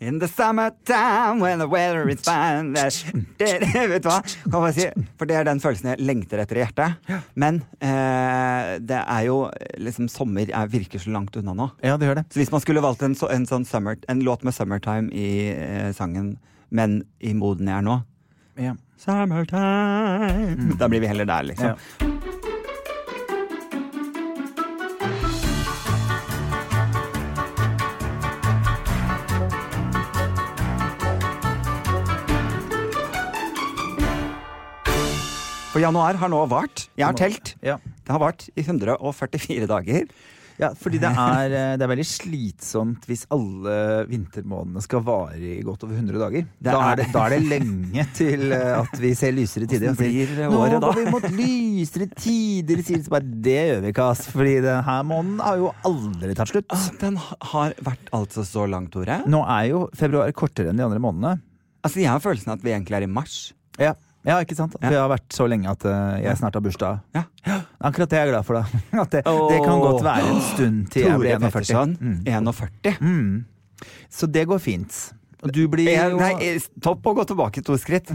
In the summertime when the weather is fine. Vet du hva? Kan man si? For det den følelsen jeg lengter etter I hjertet. Men det jo liksom sommer virker så langt unna nå. Ja, det gjør det. Så hvis man skulle valgt en sånn summer, en låt med summertime I sangen, men I moden jeg nå. Ja. Summertime. Da blir vi heller der liksom. Ja. For januar har nå vært, jeg har telt, det har vært I 144 dager. Ja, fordi det er veldig slitsomt hvis alle vintermånedene skal vare I godt over 100 dager. Da er det lenge til at vi ser lysere tider. Nå går vi mot lysere tider, sier det bare, det gjør vi ikke, fordi denne måneden har jo aldri tatt slutt. Den har vært altså så langt, Tore. Nå jo februar kortere enn de andre månedene. Altså, jeg har følelsen at vi egentlig i mars. Ja. Ja, ikke sant? For jeg har vært så lenge at jeg snart har bursdag. Ja. Akkurat det jeg glad for da. Det kan godt være en stund til jeg blir 41. 41. Mm. Så det går fint. Og du blir jo... Nei, stopp og gå tilbake 2 skritt.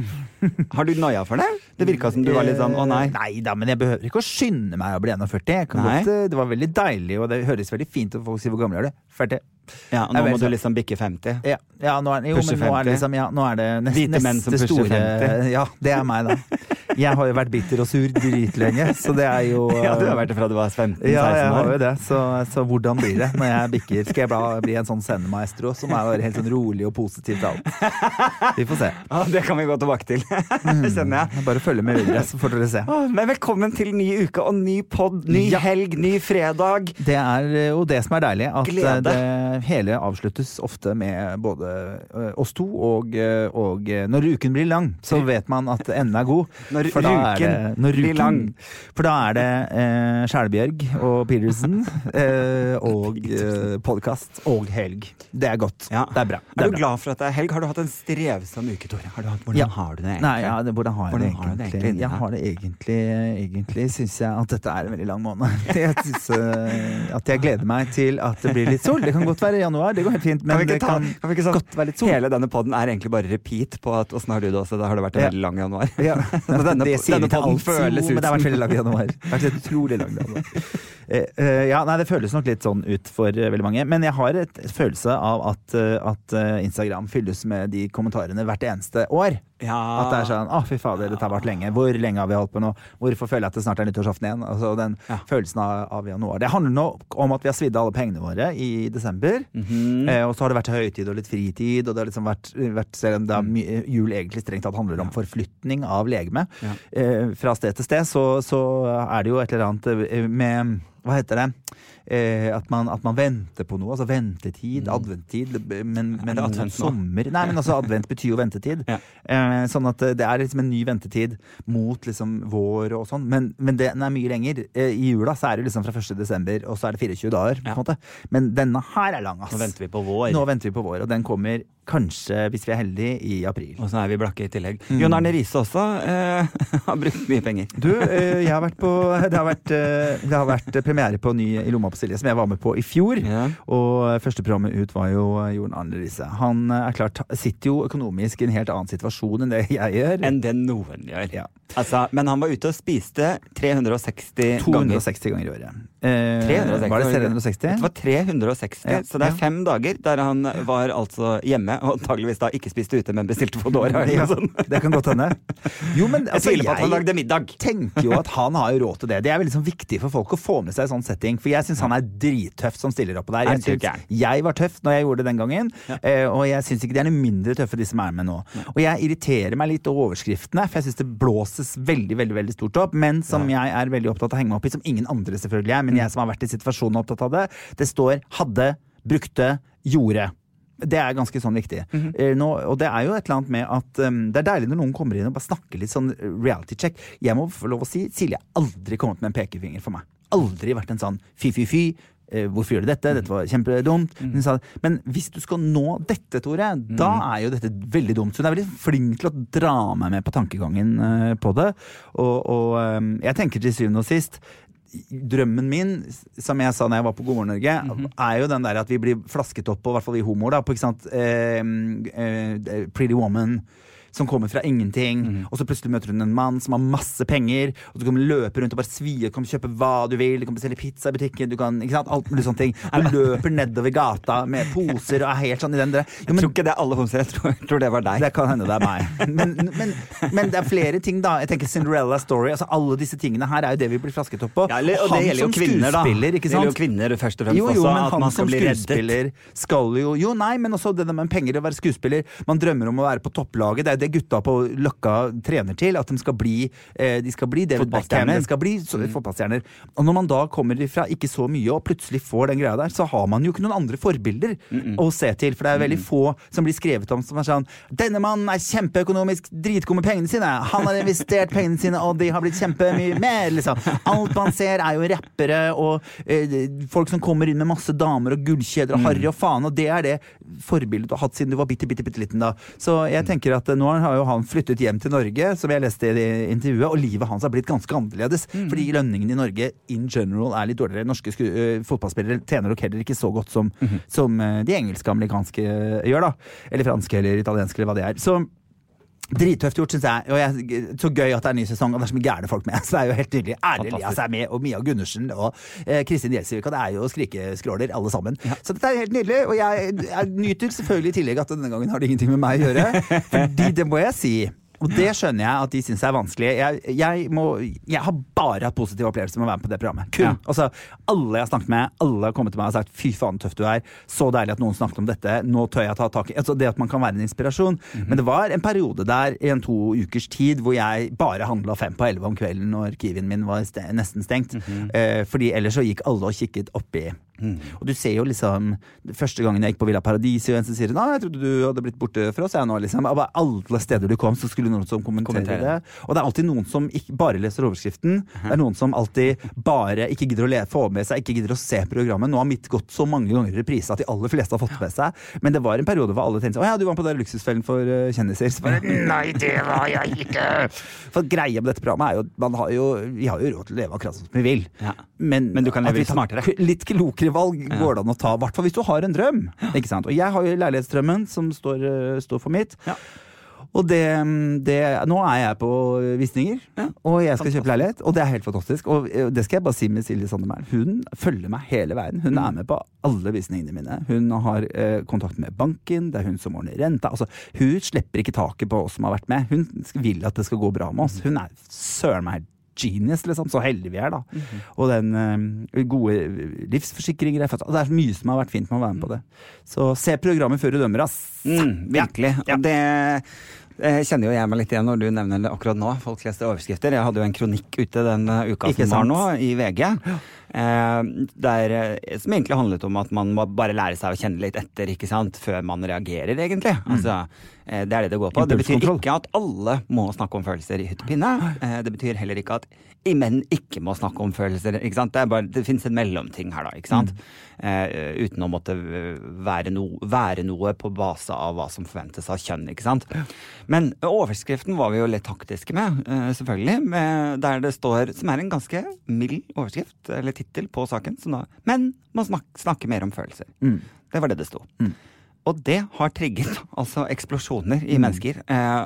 Har du nøya for det? Det virket som du var litt sånn, å nei. Nei da, men jeg behøver ikke å skynde meg å bli 41. Det var veldig deilig, og det høres veldig fint om folk sier hvor gammel er du. 40. Ja, og nå må du liksom bikke 50. Ja, nå jo, men nå det liksom, ja, nå det neste store... 50. Ja, det meg da. Jeg har jo vært bitter og sur dritlenge, så det jo... Ja, du har vært det fra du var 15-16 år. Ja, jeg har jo det, så hvordan blir det når jeg bikker? Skal jeg bli en sånn sendemaestro som helt sånn rolig og positiv til alt? Vi får se. Ja, det kan vi gå tilbake til, kjenner jeg. Bare følge med videre, så får dere se. Men velkommen til ny uke og ny podd, ny helg, ny fredag. Det jo det som deilig, at det hele avsluttes ofte med både oss to og når uken blir lang, så vet man at enden god. Når ruken blir lang. For da det Skjælbjørg og Petersen og podcast og helg. Det godt. Ja. Det bra. Det du bra. Glad for at det helg? Har du hatt en strevsom uke, Tore? Hvordan har du det egentlig? Nei, ja, hvordan har jeg det egentlig? Jeg har det egentlig synes jeg at dette en veldig lang måned. Jeg synes at jeg gleder meg til at det blir litt sol. Det kan godt være I januar, det går helt fint, men kan vi ikke sånn, godt være litt sol. Hele denne podden egentlig bare repeat på at, og snart du det også, da har det vært en veldig lang januar. Ja. Det sier vi til alt føles ut. Men det har vært veldig langt I januar. Det har vært utrolig langt I januar. Ja, nei, det føles nok litt sånn ut for veldig mange. Men jeg har et følelse av at Instagram fylles med de kommentarene hvert eneste år. Ja. At det sånn, fy fader, dette har vært lenge. Hvor lenge har vi holdt på nå? Hvorfor føler jeg at det snart nyttårsaften igjen? Altså den følelsen av januar. Det handler nok om at vi har svidd alle pengene våre I desember. Mm-hmm. Og så har det vært høytid og litt fritid, og det har liksom vært selv om det jul egentlig strengt tatt handler om forflytning av legeme. Ja. Fra sted til sted, så det jo et eller annet med... Hva heter det? At man venter på noe, altså ventetid, adventtid, men sommer. Nei, men altså advent betyr jo ventetid. Ja. Sånn at det liksom en ny ventetid mot liksom vår og sånn, men den mye lenger. I jula så det liksom fra 1. desember, og så det 24 dager, på en måte. Men denne her lang, ass. Nå venter vi på vår, og den kommer kanskje, hvis vi heldige, I april. Og så vi blakke I tillegg. Jon Arne Riise også har brukt mye penger. Du, jeg har vært på, det har vært premiere på ny I Loma på Silje, som jeg var med på I fjor, og første programmet ut var jo Jørn Andersen. Han klart, sitter jo økonomisk I en helt annen situasjon enn det jeg gjør. Enn det noen gjør. Ja. Altså, men han var ute og spiste 260 ganger I året. Var det 360? Det var 360, så det 5 dager der han var altså hjemme, og antageligvis da ikke spiste ute, men bestilte på dåra. Ja, det kan godt hende. Jo, men altså, jeg tenker jo at han har jo råd til det. Det veldig sånn viktig for folk å få med seg I sånn setting, for jeg synes han drittøff som stiller opp der. Jeg var tøff når jeg gjorde det den gangen, og jeg synes ikke det noe mindre tøff for de som med nå. Og jeg irriterer meg litt over overskriftene, for jeg synes det blåses veldig, veldig, veldig stort opp, men som jeg veldig opptatt av å henge meg opp I, som ingen andre selvfølgelig men jeg som har vært I situasjonen opptatt av det, det står hadde, brukte, gjorde. Det ganske sånn viktig. Nå, og det jo et eller annet med at det deilig når noen kommer inn og bare snakker litt sånn reality check. Jeg må få lov å si, Silje aldri kommet med en pekefinger for meg. Aldri vært en sånn fy, hvorfor gjør du dette? Dette var kjempedumt. Men hvis du skal nå dette, Tore, da jo dette veldig dumt. Så hun veldig flink til å dra meg med på tankegangen på det. Og jeg tenker til syvende og sist, drømmen min, som jeg sa når jeg var på Godre Norge, jo den der at vi blir flasket opp på, I hvert fall I humor da, på ikke sant, Pretty Woman, som kommer fra ingenting, og så plutselig møter hun en mann som har masse penger, og så kan man løpe rundt og bare svie, du kan kjøpe hva du vil, du kan bestille pizza I butikken, du kan, ikke sant, alt mulig sånne ting. Du løper nedover gata med poser og helt sånn I den der. Jo, men, jeg tror ikke det alle homser, jeg tror det var deg. Det kan hende det meg. Men det flere ting da, jeg tenker Cinderella story, altså alle disse tingene her jo det vi blir flasket opp på. Ja, og han det gjelder jo kvinner da. Ikke sant? Det gjelder jo kvinner først og fremst også, men at man skal bli reddet. Skal jo, nei, men også det med penger å være skuespiller, man drømmer om å være på topplaget, det gutta på Løkka trener til at de skal bli David Beckham, de skal bli fotballstjerner og når man da kommer ifra ikke så mye og plutselig får den greia der så har man jo ikke noen andre forbilder å se til for det veldig få som blir skrevet om som sånn, denne mannen kjempeøkonomisk dritgod med pengene sine han har investert pengene sine og de har blitt kjempemye mer liksom. Alt man ser jo rappere og folk som kommer inn med masse damer og gullkjeder og harry og faen og det det forbildet du har hatt siden du var bitte liten da så jeg tenker at nå har jo han flyttet hjem til Norge, som jeg leste I intervjuet, og livet hans har blitt ganske annerledes, fordi lønningene I Norge in general litt dårligere. Norske fotballspillere tjener nok heller ikke så godt som, som de engelske amerikanske gjør da, eller franske eller italienske eller hva det Så drithøft gjort, synes jeg, og så gøy at det en ny sesong, og det så mye gærne folk med, så det jo helt tydelig, Erle Elias med, og Mia Gunnarsen, og Kristin Delsjøk, og det jo skrikeskråler alle sammen. Ja. Så dette helt nydelig, og jeg nyter selvfølgelig I tillegg at denne gangen har det ingenting med meg å gjøre, fordi det må jeg si. Og det skjønner jeg at de synes vanskelig. Jeg har bare hatt positive opplevelser med å være med på det programmet. Kun. Altså, alle jeg har snakket med, alle har kommet til meg og sagt, fy faen tøft du så deilig at noen snakket om dette, nå tør jeg ta tak I. Altså, det at man kan være en inspirasjon. Men det var en periode der, I 2 ukers tid, hvor jeg bare handlet 11:05 om kvelden når Kiwien min var nesten stengt. Fordi ellers så gikk alle og kikket opp I... Og du ser jo liksom første gangen jeg gikk på Villa Paradis og en som sier jeg trodde du hadde blitt borte fra oss jeg nå liksom av alle steder du kom så skulle noen som kommentere det og det alltid noen som ikke bare leser overskriften det noen som alltid bare ikke gidder å få med seg ikke gidder å se programmet nå har mitt gått så mange ganger I reprise at de aller fleste har fått med seg men det var en periode hvor alle tenkte åja du var på den Lyxisfällan for kjendiser så bare nei det var jeg ikke for greia med dette programmet jo man har jo vi har jo råd til å leve akkurat som vi vil men du kan leve litt smartere litt klokere valg går det an å ta, I hvert fall hvis du har en drøm ikke sant, og jeg har jo leilighetsdrømmen som står for mitt og det nå jeg på visninger, og jeg skal kjøpe leilighet og det helt fantastisk, og det skal jeg bare si med Silje Sandemær, hun følger meg hele veien hun med på alle visningene mine hun har kontakt med banken det hun som ordner renta, altså hun slipper ikke taket på oss som har vært med hun vil at det skal gå bra med oss, hun søren meg genius, liksom, så heldig vi da og den gode livsforsikringen det så mye som har vært fint med å være med på det så se programmet før du dømmer virkelig, og det kjenner jo jeg meg litt igjen når du nevner akkurat nå, folk leste overskrifter jeg hadde jo en kronikk ute den uka som var nå I VG som egentlig handlet om at man må bare lære seg å kjenne litt etter ikke sant, før man reagerer egentlig altså, det det går på det betyr ikke at alle må snakke om følelser I hyttepinne, det betyr heller ikke at menn ikke må snakke om følelser ikke sant, det finnes en mellomting her da ikke sant, uten å måtte være noe på base av hva som forventes av kjønn ikke sant Men overskriften var vi jo litt taktiske med, selvfølgelig, der det står, som en ganske mild overskrift, eller titel på saken, som da, men man snakker mer om følelser. Det var det stod. Og det har trigget altså eksplosjoner I mennesker.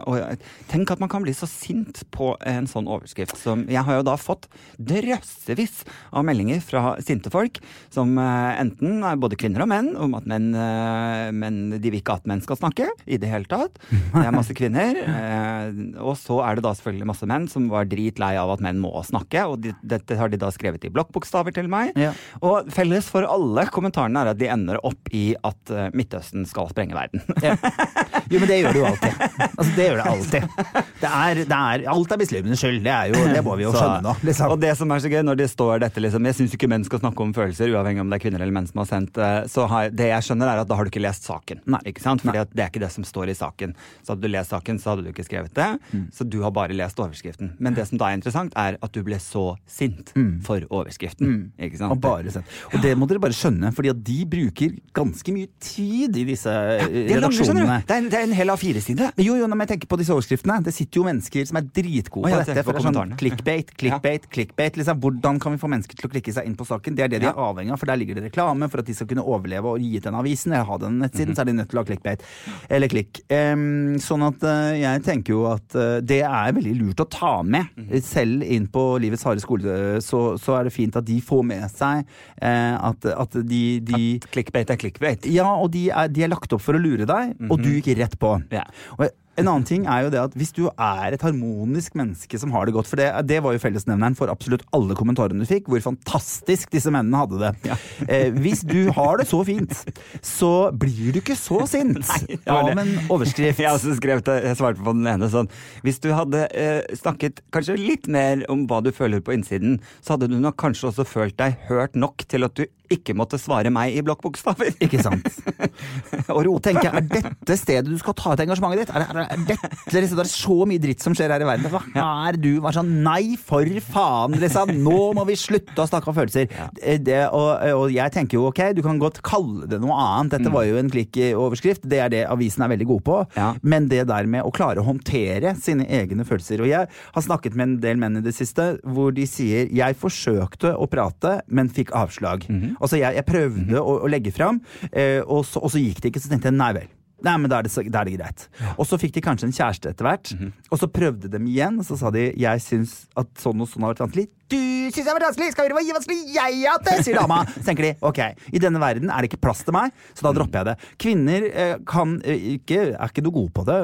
Og tenk at man kan bli så sint på en sånn overskrift som jeg har jo da fått drøssevis av meldinger fra sinte folk som enten både kvinner og menn om at menn de vil ikke at menn skal snakke I det hele tatt. Det masse kvinner og så det da selvfølgelig masse menn som var dritlei av at menn må snakke og dette har de da skrevet I blokkbokstaver til meg. Og felles for alle kommentarene at de ender opp I at Midtøsten skal sprenge verden. Jo, men det gjør det jo alltid. Altså, det gjør det alltid. Alt muslimenes skyld, det må vi jo skjønne nå. Liksom. Og det som så gøy når det står dette, liksom, jeg synes ikke menn skal snakke om følelser, uavhengig om det kvinner eller menn som har sendt, så det jeg skjønner at da har du ikke lest saken. Ikke sant? Fordi at det ikke det som står I saken. Så hadde du lest saken, så hadde du ikke skrevet det, så du har bare lest overskriften. Men det som da interessant at du ble så sint for overskriften. Ikke sant? Og det må dere bare skjønne, fordi at de bruker ganske mye tid I de disse redaksjonene. Det er en hel A4-side. Jo, når jeg tenker på disse overskriftene, det sitter jo mennesker som er dritgode på dette, for det sånn clickbait, liksom, hvordan kan vi få mennesker til å klikke seg inn på saken? Det er det de er avhengig av, for der ligger det reklame, for at de skal kunne overleve og gi ut den avisen, eller ha den nettsiden, så er de nødt til å ha clickbait, eller klikk. Sånn at jeg tenker jo at det er veldig lurt å ta med, selv inn på livets harde skole, så er det fint at de får med seg at clickbait er clickbait. Ja, og de er lagt opp for å lure deg, og du gikk rett på. Ja. Og en annen ting er jo det at hvis du er et harmonisk menneske som har det godt, for det var jo fellesnevneren for absolutt alle kommentarene du fikk, hvor fantastisk disse mennene hadde det. Ja. Hvis du har det så fint, så blir du ikke så sint. Nei, av en overskrift. Jeg svarte på den ene sånn, hvis du hadde snakket kanskje litt mer om hva du føler på innsiden, så hadde du nok kanskje også følt deg hørt nok til at du ikke måtte svare meg i blokkbokstaver. Ikke sant. Og rote. Tenker jeg, er dette stedet du skal ta til engasjementet ditt? Det er så mye dritt som skjer her i verden. Hva er du? Var sånn, nei, for faen, liksom. Nå må vi slutte å snakke om følelser. Og jeg tenker jo, ok, du kan godt kalle det noe annet. Dette var jo en klikkoverskrift. Det er det avisen er veldig god på. Men det der med å klare å håndtere sine egne følelser. Og jeg har snakket med en del menn i det siste, hvor de sier, jeg forsøkte å prate, men fikk avslag. Altså, jeg prøvde å legge frem, og så gikk det ikke, så tenkte jeg, nei vel. Nei, men da er det greit. Og så fikk de kanskje en kjæreste etter hvert, og så prøvde de igjen, og så sa de, jeg synes at sånn og sånn har vært vanskelig. Du synes jeg har vært vanskelig, skal vi være vanskelig? Jeg har det, sier dama. Så tenker de, ok, i denne verden er det ikke plass til meg, så da dropper jeg det. Kvinner er ikke noe god på det.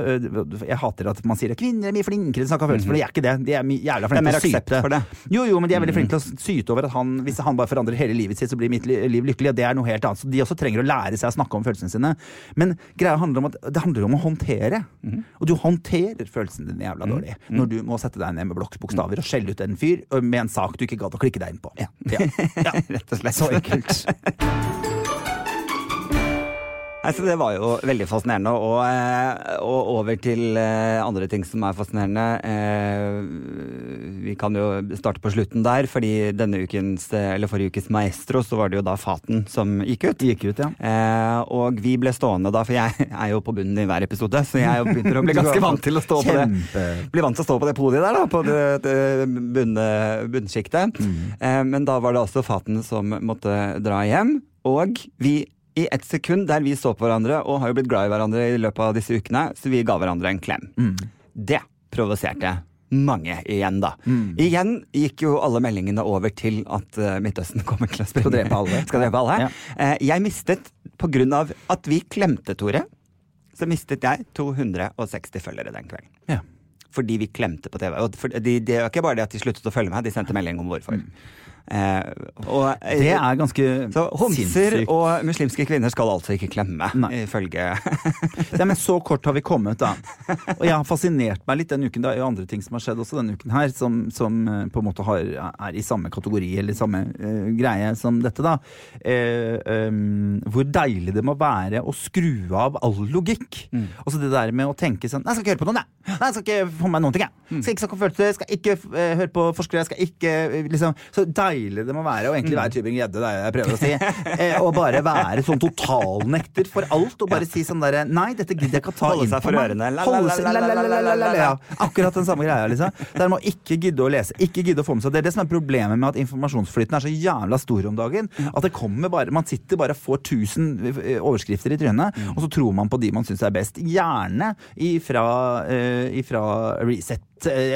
Jeg hater at man sier, kvinner er mye flinkere til å snakke om følelser, for det er ikke det. De er jævla flinke til å syte for det. Jo, men de er veldig flinke til å syte over at hvis han bare forandrer hele livet sitt, så blir mitt liv lykkelig, og det er noe helt annet. Så de også trenger å lære seg å snakke om følelsene sine. Men greia handler om å håndtere, og du håndterer følelsen din jævla dårlig når du må sette deg ned med blokkbokstaver og skjelle ut en fyr med en sak du ikke gadd å klikke deg inn på. Ja. Rett og slett. Så enkelt. Altså, det var jo veldig fascinerende, og over til andre ting som er fascinerende. Vi kan jo starte på slutten der, fordi forrige ukes Maestro, så var det jo da Faten som gikk ut. Og vi ble stående da, for jeg er jo på bunnen i hver episode, så jeg begynner å bli ganske vant til å stå på det. Blir vant til å stå på det podiet der da, på det bunnskiktet. Men da var det altså Faten som måtte dra hjem, og vi i ett sekund der vi så på hverandre og har jo blitt glad i hverandre i løpet av disse ukene, så vi gav hverandre en klem. Det provoserte mange igjen da. Igjen gikk jo alle meldingene over til at Midtøsten kommer til å drepe alle. Skal drepe alle. Ja. Jeg mistet, på grunn av at vi klemte Tore, så mistet jeg 260 følgere den kvelden. Ja. Fordi vi klemte på TV. Og det er jo ikke bare det at de sluttet å følge meg, de sendte melding om hvorfor. Og det er ganske så homser og muslimske kvinner skal altså ikke klemme. Ja, men så kort har vi kommet da. Og jeg har fascinert meg litt den uken. Det er jo andre ting som har skjedd også denne uken her, som på en måte er i samme kategori eller samme greie som dette da. Hvor deilig det må være å skru av all logikk. Og så det der med å tenke sånn, jeg skal ikke høre på noen, nei, jeg skal ikke få meg noen ting, jeg skal ikke snakke om følelser, jeg skal ikke høre på forskere, jeg skal ikke liksom, så deilig det må være, og egentlig være Tybring-Gjedde, det er det jeg prøver å si, og bare være sånn totalnekter for alt og bare si sånn der, nei, dette gidder jeg ikke å ta inn på meg, holde seg akkurat den samme greia liksom. Der må ikke gidde å lese, ikke gidde å få med seg. Det er det som er problemet med at informasjonsflyten er så jævla stor om dagen, at det kommer bare, man sitter bare og får 1000 overskrifter i trynet, og så tror man på de man synes er best, gjerne ifra Reset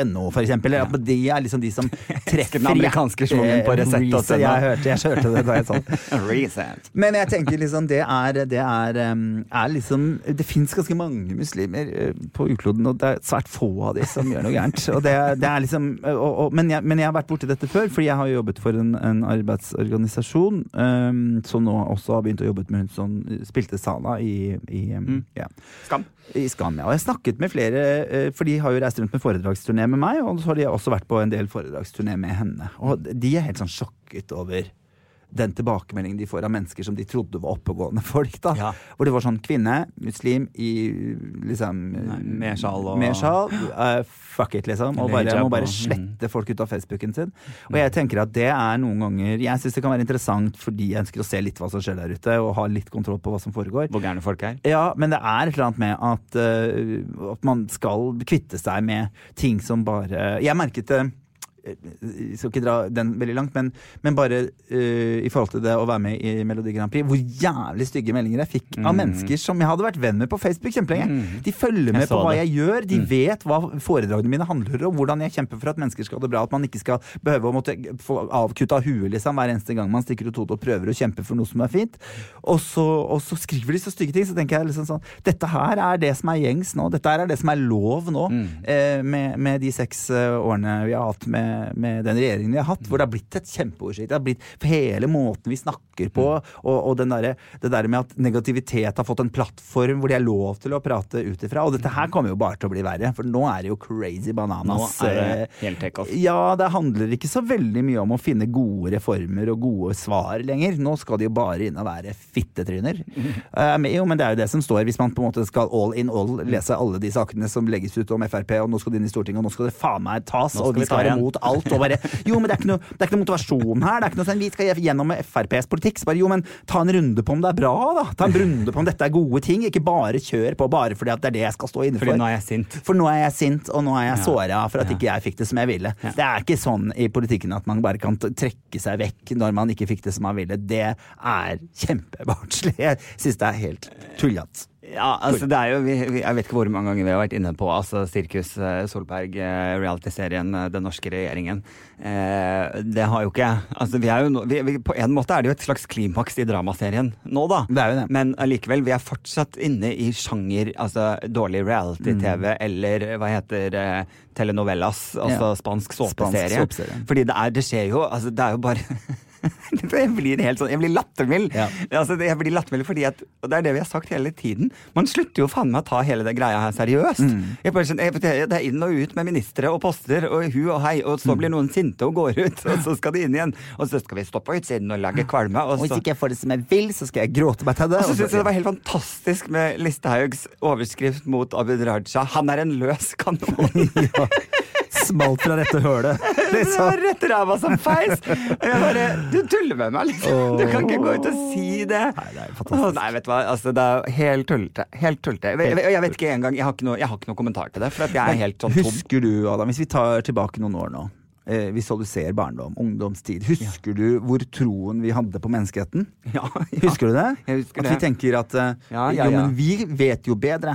NO for eksempel, at de er liksom de som trekker den amerikanske svungen på Reset. Jeg hørte det da jeg sa Reset. Men jeg tenker liksom det er liksom, det finnes ganske mange muslimer på ukloden, og det er svært få av de som gjør noe gærent, og det er liksom men jeg har vært borti dette før, fordi jeg har jobbet for en arbeidsorganisasjon som nå også har begynt å jobbe med hun som spilte Sana i Skam, og jeg snakket med flere, for de har jo reist rundt med foredragsturné med meg, og så har de også vært på en del foredragsturné med henne, og de er helt sånn sjokket over den tilbakemeldingen de får av mennesker som de trodde var oppegående folk da, ja. Hvor det var sånn kvinne, muslim i liksom med sjal fuck it liksom og bare, må bare slette folk ut av Facebooken sin og jeg tenker at det noen ganger jeg synes det kan være interessant fordi jeg ønsker å se litt hva som skjer der ute og ha litt kontroll på hva som foregår hvor gærne folk ja, men det et eller annet med at, at man skal kvitte seg med ting som bare jeg merket det skal ikke dra den veldig langt men bare i forhold til det å være med i Melodi Grand Prix, hvor jævlig stygge meldinger jeg fikk av mennesker som jeg hadde vært venn med på Facebook kjempelenge, de følger med på hva jeg gjør, de vet hva foredragene mine handler om, hvordan jeg kjemper for at mennesker skal ha det bra, at man ikke skal behøve å måtte få avkutta huet liksom, hver eneste gang man stikker ut hodet og prøver å kjempe for noe som fint, og så skriver de så stygge ting, så tenker jeg liksom sånn dette her det som gjengs nå, dette her det som lov nå, med de 6 årene vi har hatt med den regjeringen vi har hatt, hvor det har blitt et kjempeordskikt, det har blitt for hele måten vi snakker på, og den der, det der med at negativitet har fått en plattform hvor det lov til å prate utifra, og dette her kommer jo bare til å bli verre, for nå det jo crazy bananas. Nå det helt take-off. Ja, det handler ikke så veldig mye om å finne gode reformer og gode svar lenger, nå skal de jo bare inn og være fittetryner. Jo, men det jo det som står, hvis man på en måte skal all in all lese alle de sakene som legges ut om FRP, og nå skal de inn i Stortinget, og nå skal det faen meg tas, og vi skal være mot alt og bare, jo men det ikke noe motivasjon her, det ikke noe sånn, vi skal gjennom FRPs politikk, så bare, jo men ta en runde på om det bra da, ta en runde på om dette gode ting ikke bare kjør på, bare fordi at det det jeg skal stå innenfor. Fordi nå jeg sint. For nå jeg sint og nå jeg såret for at ikke jeg fikk det som jeg ville. Ja. Det ikke sånn i politikken at man bare kan trekke seg vekk når man ikke fikk det som man ville. Det kjempebarnslig. Jeg synes det helt tullet. Ja, altså det jo, jeg vet ikke hvor mange ganger vi har vært inne på, altså Sirkus, Solberg, reality-serien, den norske regjeringen, det har jo ikke, altså vi jo, på en måte det jo et slags klimaks i dramaserien nå da, det. Men likevel, vi fortsatt inne i sjanger, altså dårlig reality-tv, eller hva heter telenovelas, altså spansk såpeserie, fordi det skjer jo, altså det jo bare... Jeg blir helt sånn, jeg blir lattermild altså, jeg blir lattermild fordi at og det det vi har sagt hele tiden man slutter jo faen med å ta hele den greia her seriøst jeg bare skjønner, det inn og ut med ministre og poster og hu og hei og så blir noen sinte og går ut og så skal de inn igjen, og så skal vi stoppe utsiden og lage kvalme og hvis ikke jeg får det som jeg vil så skal jeg gråte meg til det og så synes jeg det var helt fantastisk med Listhaugs overskrift mot Abed Raja han en løs kanon smalt fra rett og høle liksom. Rett og ræva som feis og jeg bare, du tuller med meg liksom. Du kan ikke gå ut og si det nei, det nei, vet du hva, altså det helt tullete, helt tullete jeg vet ikke engang, jeg har ikke noe kommentar til det for at jeg helt sånn tom husker du Adam, hvis vi tar tilbake noen år nå visualiserer barndom, ungdomstid husker du hvor troen vi hadde på menneskeheten? Ja. Husker du det? Jeg husker det. At vi tenker at jo, men vi vet jo bedre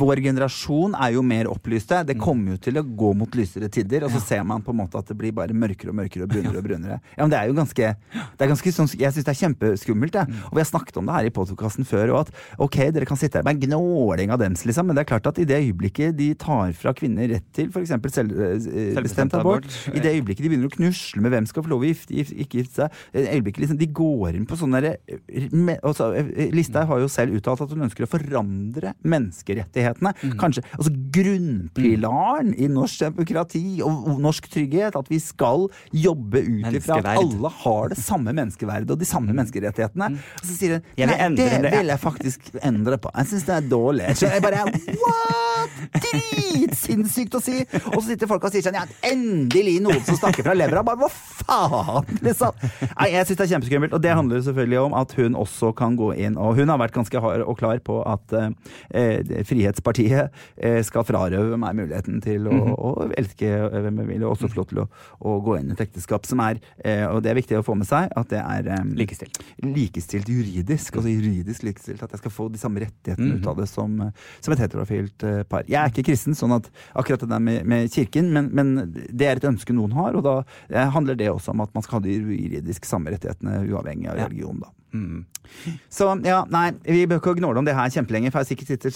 vår generasjon jo mer opplyste det kommer jo til å gå mot lysere tider og så ser man på en måte at det blir bare mørkere og mørkere og brunere og brunere men det jo ganske, det ganske sånn, jeg synes det kjempeskummelt det. Og vi har snakket om det her i podcasten før og at ok, dere kan sitte her med en gnåling av dems liksom, men det klart at i det øyeblikket de tar fra kvinner rett til for eksempel selvbestemt abort i det øyeblikket de begynner å knusle med hvem skal få lov å ikke gifte seg øyeblikket liksom, de går inn på sånne der Lista har jo selv uttalt at hun ønsker å forandre menneskerettighetene kanskje, altså grunnpilaren i norsk demokrati og norsk trygghet, at vi skal jobbe ut ifra at alle har det samme menneskeverd og de samme menneskerettighetene og så sier hun, nei det vil jeg faktisk endre på, jeg synes det dårlig så jeg bare, what? Dritsinnssykt å si og så sitter folk og sier sånn, ja, endelig noen som snakker fra leveren bare, hva faen liksom. Nei, jeg synes det kjempeskummelt og det handler selvfølgelig om at hun også kan gå inn og hun har vært ganske hard og klar på at Frihetspartiet skal frarøve meg muligheten til å elske hvem jeg vil og også flott til å gå inn i et ekteskap som og det viktig å få med seg at det likestilt juridisk altså juridisk likestilt at jeg skal få de samme rettighetene ut av det som et heterofilt par. Jeg ikke kristen sånn at akkurat det der med kirken men det et ønske noen har, og da handler det også om at man skal ha de juridisk samme rettighetene uavhengig av religion da. Så ja, nei, vi bør ikke gnåle om det her kjempelenge, for jeg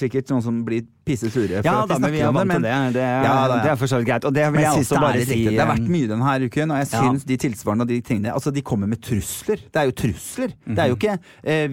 sikkert noen som blir pissesure. Ja da, men vi er vant til det. Det er forstått greit. Og det vil jeg også bare si. Det har vært mye denne uken, og jeg synes de tilsvarende og de tingene, altså de kommer med trusler. Det er jo trusler. Det er jo ikke,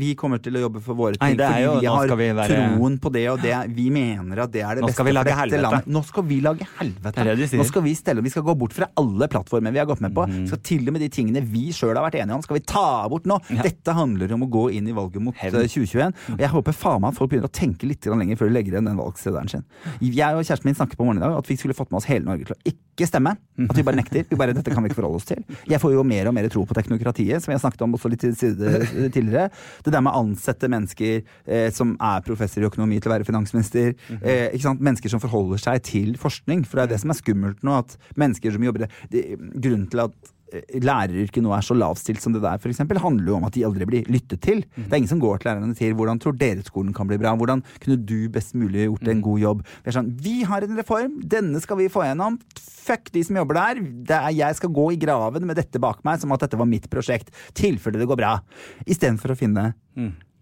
vi kommer til å jobbe for våre ting, fordi vi har troen på det, og det, vi mener at det er det beste for dette landet. Nå skal vi lage helvete. Nå skal vi stelle, vi skal gå bort fra alle plattformer vi har gått med på. Skal til og med de tingene vi selv har vært enige om, skal vi ta bort nå. Dette handler om å gå inn i valget mot 2021, og jeg håper faen meg at folk begynner å tenke litt lenger før de legger den valgsedelen sin. Jeg og kjæresten min snakket på morgenen i dag at vi skulle fått med oss hele Norge til å ikke stemme, at vi bare nekter, vi bare, dette kan vi ikke forholde oss til. Jeg får jo mer og mer tro på teknokratiet, som jeg snakket om også litt tidligere. Det der med å ansette mennesker som professor i økonomi til å være finansminister, ikke sant? Mennesker som forholder seg til forskning, for det det som skummelt nå, at mennesker som jobber grunnen til at læreryrket nå så lavstilt som det der for eksempel, handler jo om at de aldri blir lyttet til. Det ingen som går til lærerne og sier, hvordan tror dere skolen kan bli bra? Hvordan kunne du best mulig gjort en god jobb? Sånn, vi har en reform, denne skal vi få gjennom. Fuck de som jobber der. Jeg skal gå i graven med dette bak meg, som at dette var mitt prosjekt. Tilfelle det går bra. I stedet for å finne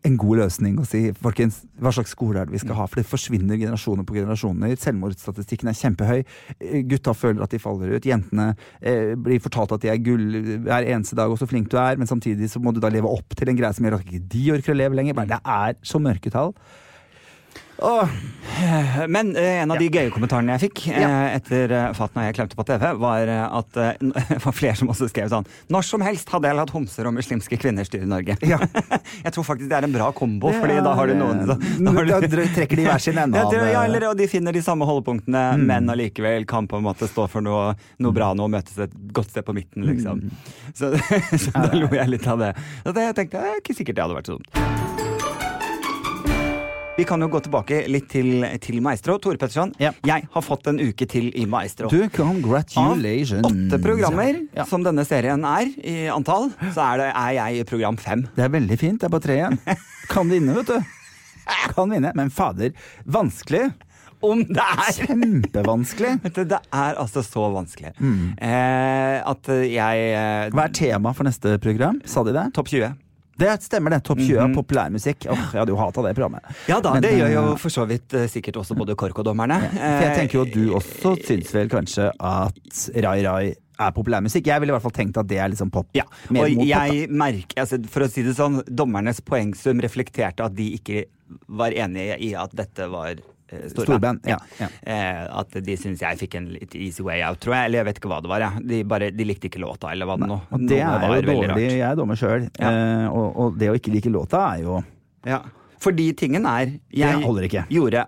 en god løsning og si, folkens, hva slags skole det vi skal ha, for det forsvinner generasjoner på generasjoner, selvmordsstatistikken kjempehøy, gutta føler at de faller ut, jentene blir fortalt at de gull hver eneste dag og så flink du men samtidig så må du da leve opp til en greie som gjør at ikke de orker å leve lenger, men det så mørketall. Men en av de gøye kommentarene jeg fikk etter Fatten og jeg klemte på TV var at det var flere som også skrev sånn, når som helst hadde jeg hatt homser og muslimske kvinner styr i Norge. Jeg tror faktisk det en bra kombo, fordi da har du noen da trekker de hver sin enda av og de finner de samme holdepunktene, men allikevel kan på en måte stå for noe bra nå og møtes et godt sted på midten liksom. Så da lo jeg litt av det. Så jeg tenkte, ikke sikkert det hadde vært så dumt. Vi kan jo gå tilbake litt til Maestro, Tore Pettersson. Jeg har fått en uke til i Maestro. Du, congratulations. Av 8 programmer som denne serien i antall, så det jeg i program 5. Det veldig fint, det bare 3 igjen. Kan vinne, vet du. Kan vinne, men fader, vanskelig. Om det kjempevanskelig. Det altså så vanskelig. At jeg... Hva tema for neste program? Sa de det? Topp 20. Det stemmer det, topp 20 av populærmusikk. Jeg hadde jo hatet det programmet. Ja da, men det gjør jo for så vidt sikkert også både KORK-dommerne. For jeg tenker jo at du også synes vel kanskje at Rai Rai populærmusikk. Jeg ville i hvert fall tenkt at det liksom pop. Ja, og jeg merker, altså, for å si det sånn, dommernes poengsum reflekterte at de ikke var enige i at dette var storband. At de synes jeg fikk en litt easy way out, tror jeg. Eller jeg vet ikke hva det var. De likte ikke låta, eller hva det nå. Og det jo dårlig. Jeg dommer selv. Og det å ikke like låta jo... Ja. Fordi tingen jeg gjorde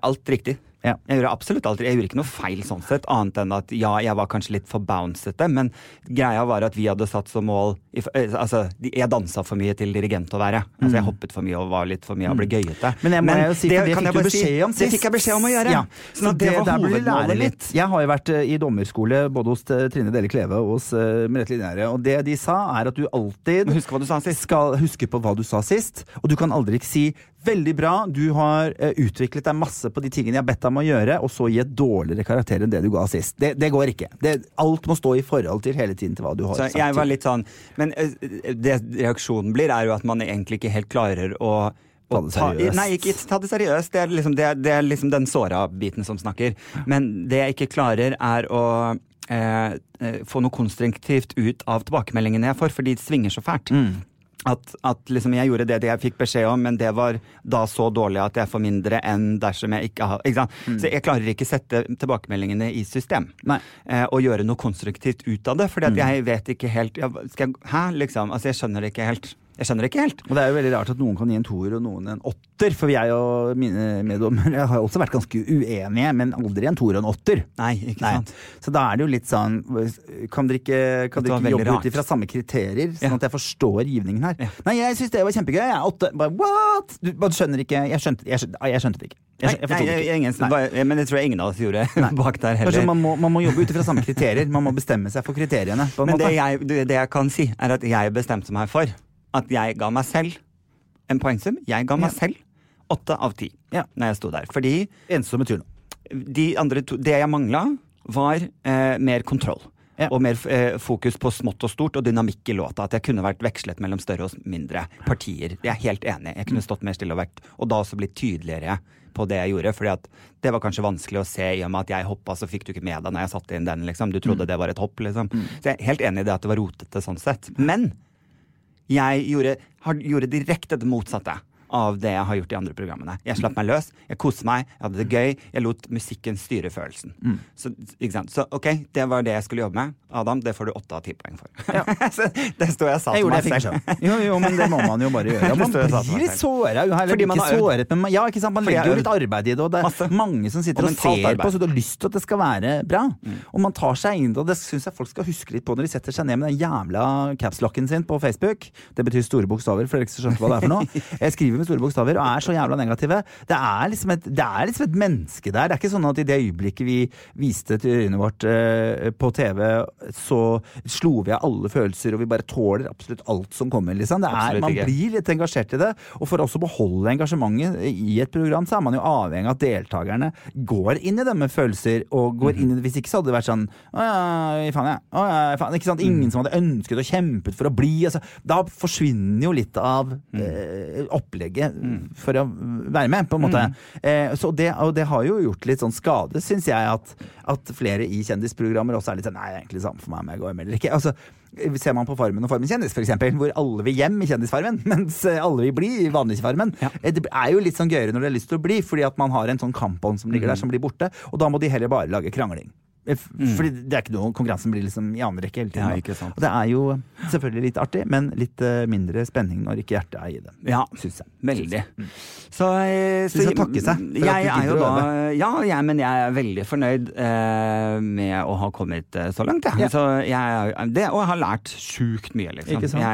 alt riktig. Jeg gjorde absolutt alt. Jeg gjorde ikke noe feil sånn sett, annet enn at jeg var kanskje litt for bouncete, men greia var at vi hadde satt som mål, altså jeg danset for mye til dirigent å være, altså jeg hoppet for mye og var litt for mye og ble gøyete. Men jeg jo si, det fikk du beskjed om sist. Det fikk jeg beskjed om å gjøre. Så det var hovedmålet litt. Jeg har jo vært i dommerskole både hos Trine Dele Kleve og hos Merete Linnære, og det de sa at du alltid skal huske på hva du sa sist, og du kan aldri ikke si veldig bra, du har utviklet deg masse på de tingene jeg bedt deg om å gjøre, og så gi et dårligere karakter enn det du ga sist. Det går ikke. Alt må stå i forhold til hele tiden til hva du har sagt. Så jeg var litt sånn, men det reaksjonen blir jo at man egentlig ikke helt klarer å nei, ikke ta det seriøst. Det er liksom den såra-biten som snakker. Men det jeg ikke klarer å få noe konstruktivt ut av tilbakemeldingene jeg får, fordi det svinger så fælt. At liksom jeg gjorde det jeg fikk beskjed om, men det var da så dårlig at jeg får mindre enn dersom jeg ikke har, ikke sant? Så jeg klarer ikke sette tilbakemeldingene i system og gjøre noe konstruktivt ut av det, fordi at jeg vet ikke helt jeg skjønner det ikke helt. Og det jo veldig rart at noen kan gi en toer og noen en åtter, for jeg og mine meddommere har også vært ganske uenige, men aldri en toer og en åtter. Nei, ikke sant. Så da det jo litt sånn, kan dere ikke jobbe ut fra samme kriterier, sånn at jeg forstår givningen her. Nei, jeg synes det var kjempegøy, jeg er åtte, bare what? Du skjønner ikke, jeg skjønte det ikke. Men det tror jeg ingen av oss gjorde bak der heller. Altså, man må jobbe ut fra samme kriterier, man må bestemme seg for kriteriene. Men det jeg kan si at jeg bestemte meg for, at jeg ga meg selv en poengsum. Jeg ga meg selv 8 av 10 når jeg stod der. Fordi ensomme turen. Det jeg manglet var mer kontroll. ja. Og mer fokus på smått og stort og dynamikk I låta, at jeg kunne vært vekslet mellom større og mindre partier. Jeg helt enig, jeg kunne stått mer stille og vekt, og da også blitt tydeligere på det jeg gjorde, fordi at det var kanskje vanskelig å se I og med at jeg hoppet, så fikk du ikke med deg når jeg satte inn den, liksom. Du trodde det var et hopp, liksom. Så jeg er helt enig I det at det var rotete sånn sett. Men jeg gjorde direkte det motsatte av det jeg har gjort I andre programmene. Jeg slapp meg løs, jeg koste meg, jeg hadde det gøy, jeg lot musikken styre følelsen. Så, ikke sant? Så ok, det var det jeg skulle jobbe med. Adam, det får du 8 av 10 poeng for. Ja. Så det står jeg sa til meg selv. Jo, men det må man jo bare gjøre. Man blir litt såret, fordi man har såret, men ja, ikke sant, man legger jo litt arbeid I det, og det mange som sitter og ser på, så du har lyst til at det skal være bra. Og man tar seg inn, og det synes jeg folk skal huske litt på når de setter seg ned med den jævla capslocken sin på Facebook. Det betyr store bokstaver, for dere ikke skjønte hva det for noe. Jeg skriver med store bokstaver og så jævla negative. Det er liksom et menneske der. Det ikke sånn at I det øyeblikket vi viste til øynene vårt på TV, så slo vi av alle følelser, og vi bare tåler absolutt alt som kommer. Liksom. Man blir litt engasjert I det, og for også å beholde engasjementet I et program, så man jo avhengig av at deltakerne går inn I det med følelser, og går inn I det. Hvis ikke så hadde det vært sånn, ikke sant? Ingen som hadde ønsket og kjempet for å bli. Altså, da forsvinner jo litt av opplegget for å være med på en måte så det har jo gjort litt sånn skade, synes jeg at flere I kjendisprogrammer også litt sånn, nei, det egentlig samme for meg om jeg går med eller ikke, altså ser man på Farmen og Farmen kjendis for eksempel, hvor alle vil hjem I kjendisfarmen, mens alle vil bli I vanligfarmen. Ja. Det jo litt sånn gøyere når det lyst til å bli, fordi at man har en sånn kampånd som ligger der, som blir borte, og da må de heller bare lage krangling. Fordi det ikke noe, konkurransen blir liksom I andre rekke hele tiden, og det jo selvfølgelig litt artig, men litt mindre spenning når ikke hjertet I det, synes jeg veldig, så skal takke seg for at du gidder å øve. Men jeg veldig fornøyd med å ha kommet så langt, så jeg og jeg har lært sjukt mye, liksom. Ikke sant?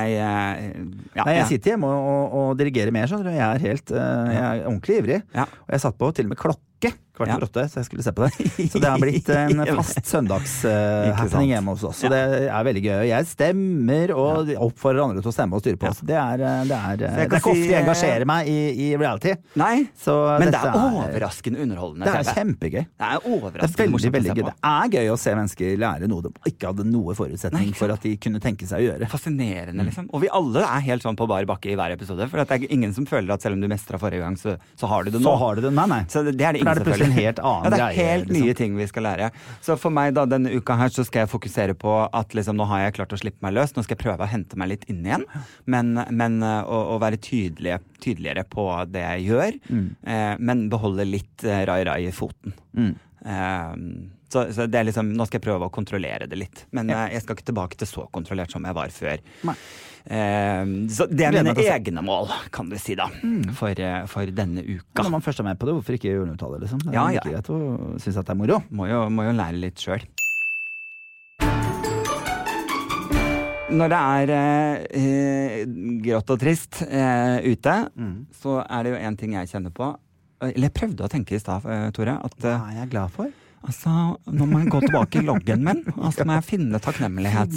Jeg sitter hjemme og dirigerer mer, så jeg helt jeg ordentlig ivrig, og jeg satt på til og med klokke kvart over 8, så jeg skulle se på det. Så det har blitt en fast søndagshappening hjemme hos oss, så det veldig gøy. Jeg stemmer og oppfordrer andre til å stemme og styre på oss. Det er ikke ofte jeg engasjerer meg i reality. Nei, men det overraskende underholdende. Det kjempegøy. Det overraskende morsomt å se på. Det gøy å se mennesker lære noe de ikke hadde noe forutsetning for at de kunne tenke seg å gjøre. Fascinerende, liksom. Og vi alle helt sånn på bar bakke I hver episode, for det ingen som føler at selv om du mestret forrige gang, så har du det nå. Så har du det, nei. Så det det det plutselig en helt annen greie. Det helt nye ting vi skal lære. Så for meg da, denne uka her, så skal jeg fokusere på at liksom, nå har jeg klart å slippe meg løs, nå skal jeg prøve å hente meg litt inn igjen, men å være tydeligere på det jeg gjør, men beholde litt rai I foten. Så det liksom, nå skal jeg prøve å kontrollere det litt, men jeg skal ikke tilbake til så kontrollert som jeg var før. Så det mine egne mål, kan du si da, for denne uka. Når man først med på det, hvorfor ikke gjøre noe av det, liksom? Det greit å synes at det moro. Må jo lære litt selv. Når det grått og trist ute, så det jo en ting jeg kjenner på, eller jeg prøvde å tenke I sted, Tore, at... Hva jeg glad for? Altså, nå må jeg gå tilbake I loggen min, altså må jeg finne takknemlighet.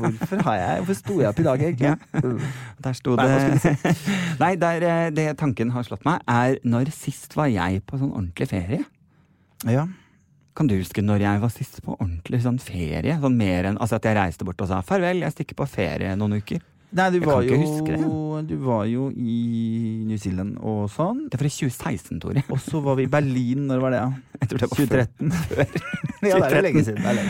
Hvorfor sto jeg opp I dag egentlig? Der sto det... Nei, det tanken har slått meg når sist var jeg på sånn ordentlig ferie. Ja. Kan du huske når jeg var sist på ordentlig sånn ferie? Sånn mer enn, altså at jeg reiste bort og sa, farvel, jeg stikker på ferie noen uker. Nei, du var jo I New Zealand og sånn. Det var I 2016, Tore. Og så var vi I Berlin, når var det? Jeg tror det var 2013. Ja, det jo lenge siden.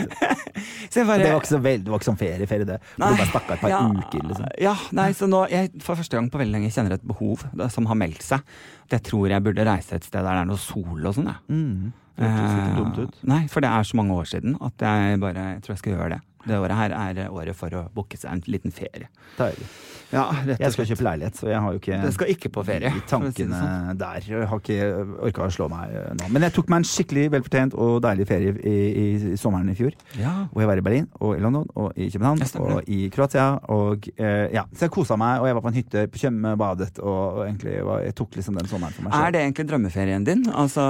Det var ikke sånn ferie det. Du bare stakk et par uker, liksom. Ja, nei, så nå, jeg for første gang på veldig lenge kjenner et behov som har meldt seg. Jeg tror jeg burde reise et sted der det noe sol og sånn, ja. Det hørtes litt dumt ut. Nei, for det så mange år siden at jeg bare tror jeg skal gjøre det. Det året her året for å boke seg en liten ferie. Deilig. Ja, jeg skal kjøpe leilighet, så jeg har jo ikke... Det skal ikke på ferie. Tankene der. Jeg har ikke orket å slå meg nå. Men jeg tok meg en skikkelig velfortjent og deilig ferie i sommeren I fjor. Og jeg var I Berlin, og I London, og I København, og I Kroatia. Og, så jeg koset meg, og jeg var på en hytte på Tjøme, badet, og egentlig jeg tok liksom den sommeren for meg selv. Det egentlig drømmeferien din? Altså...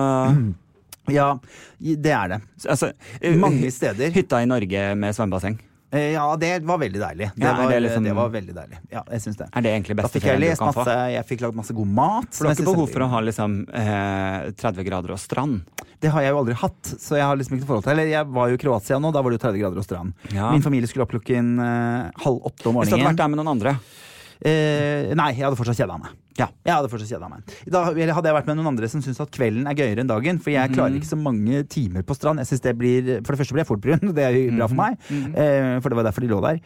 Ja, det det. Altså, mange steder. Hytta I Norge med svømmebasseng. Ja, det var veldig deilig. Det var veldig deilig. Ja, jeg synes det. Det egentlig beste ferien du kan få? Jeg fikk lagt masse god mat. For du har ikke behov for å ha liksom 30 grader og strand? Det har jeg jo aldri hatt, så jeg har liksom ikke forhold til. Eller jeg var jo i Kroatia nå, da var det jo 30 grader og strand. Ja. Min familie skulle opp klokken 7:30 om morgenen. Hvis du hadde vært der med noen andre? Nei, jeg hadde fortsatt kjedet av meg. Ja, jeg hadde fortsatt kjedet av meg. Da hadde jeg vært med noen andre som synes at kvelden gøyere enn dagen, for jeg klarer ikke så mange timer på strand. Jeg synes det blir, for det første blir jeg fortbrun, og det jo bra for meg, for det var derfor de lå der.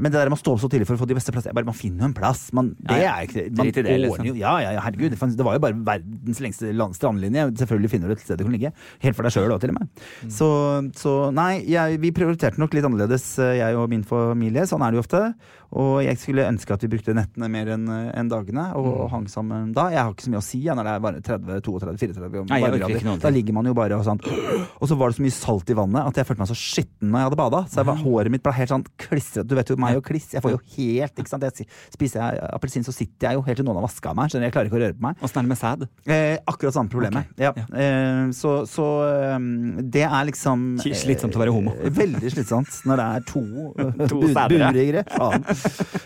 Men det der med å stå opp så tidlig for å få de beste plassene, jeg bare, man finner jo en plass, man, det ikke, man det, liksom. Ordner, ja, herregud, det var jo bare verdens lengste strandlinje, selvfølgelig finner du et sted du kan ligge, helt for deg selv da, til og med. Så nei, vi prioriterte nok litt annerledes, jeg og min familie, sånn er det jo ofte, og jeg skulle ønske at vi brukte nettene mer enn dagene og hang sammen da. Jeg har ikke så mye å si når det bare 30, 32, 34 grader. Da ligger man jo bare og sånn. Og så var det så mye salt i vannet at jeg følte meg så skitten når jeg hadde badet. Så håret mitt ble helt sånn klistret. Du vet jo meg og kliss. Jeg får jo helt, ikke sant? Spiser jeg appelsin, så sitter jeg jo helt til noen har vasket av meg. Skjønner, jeg klarer ikke å røre på meg. Og snart med sæd? Akkurat samme problemet. Okay. Ja. Det liksom... Slitsomt å være homo. Veldig slitsomt når det to burigere.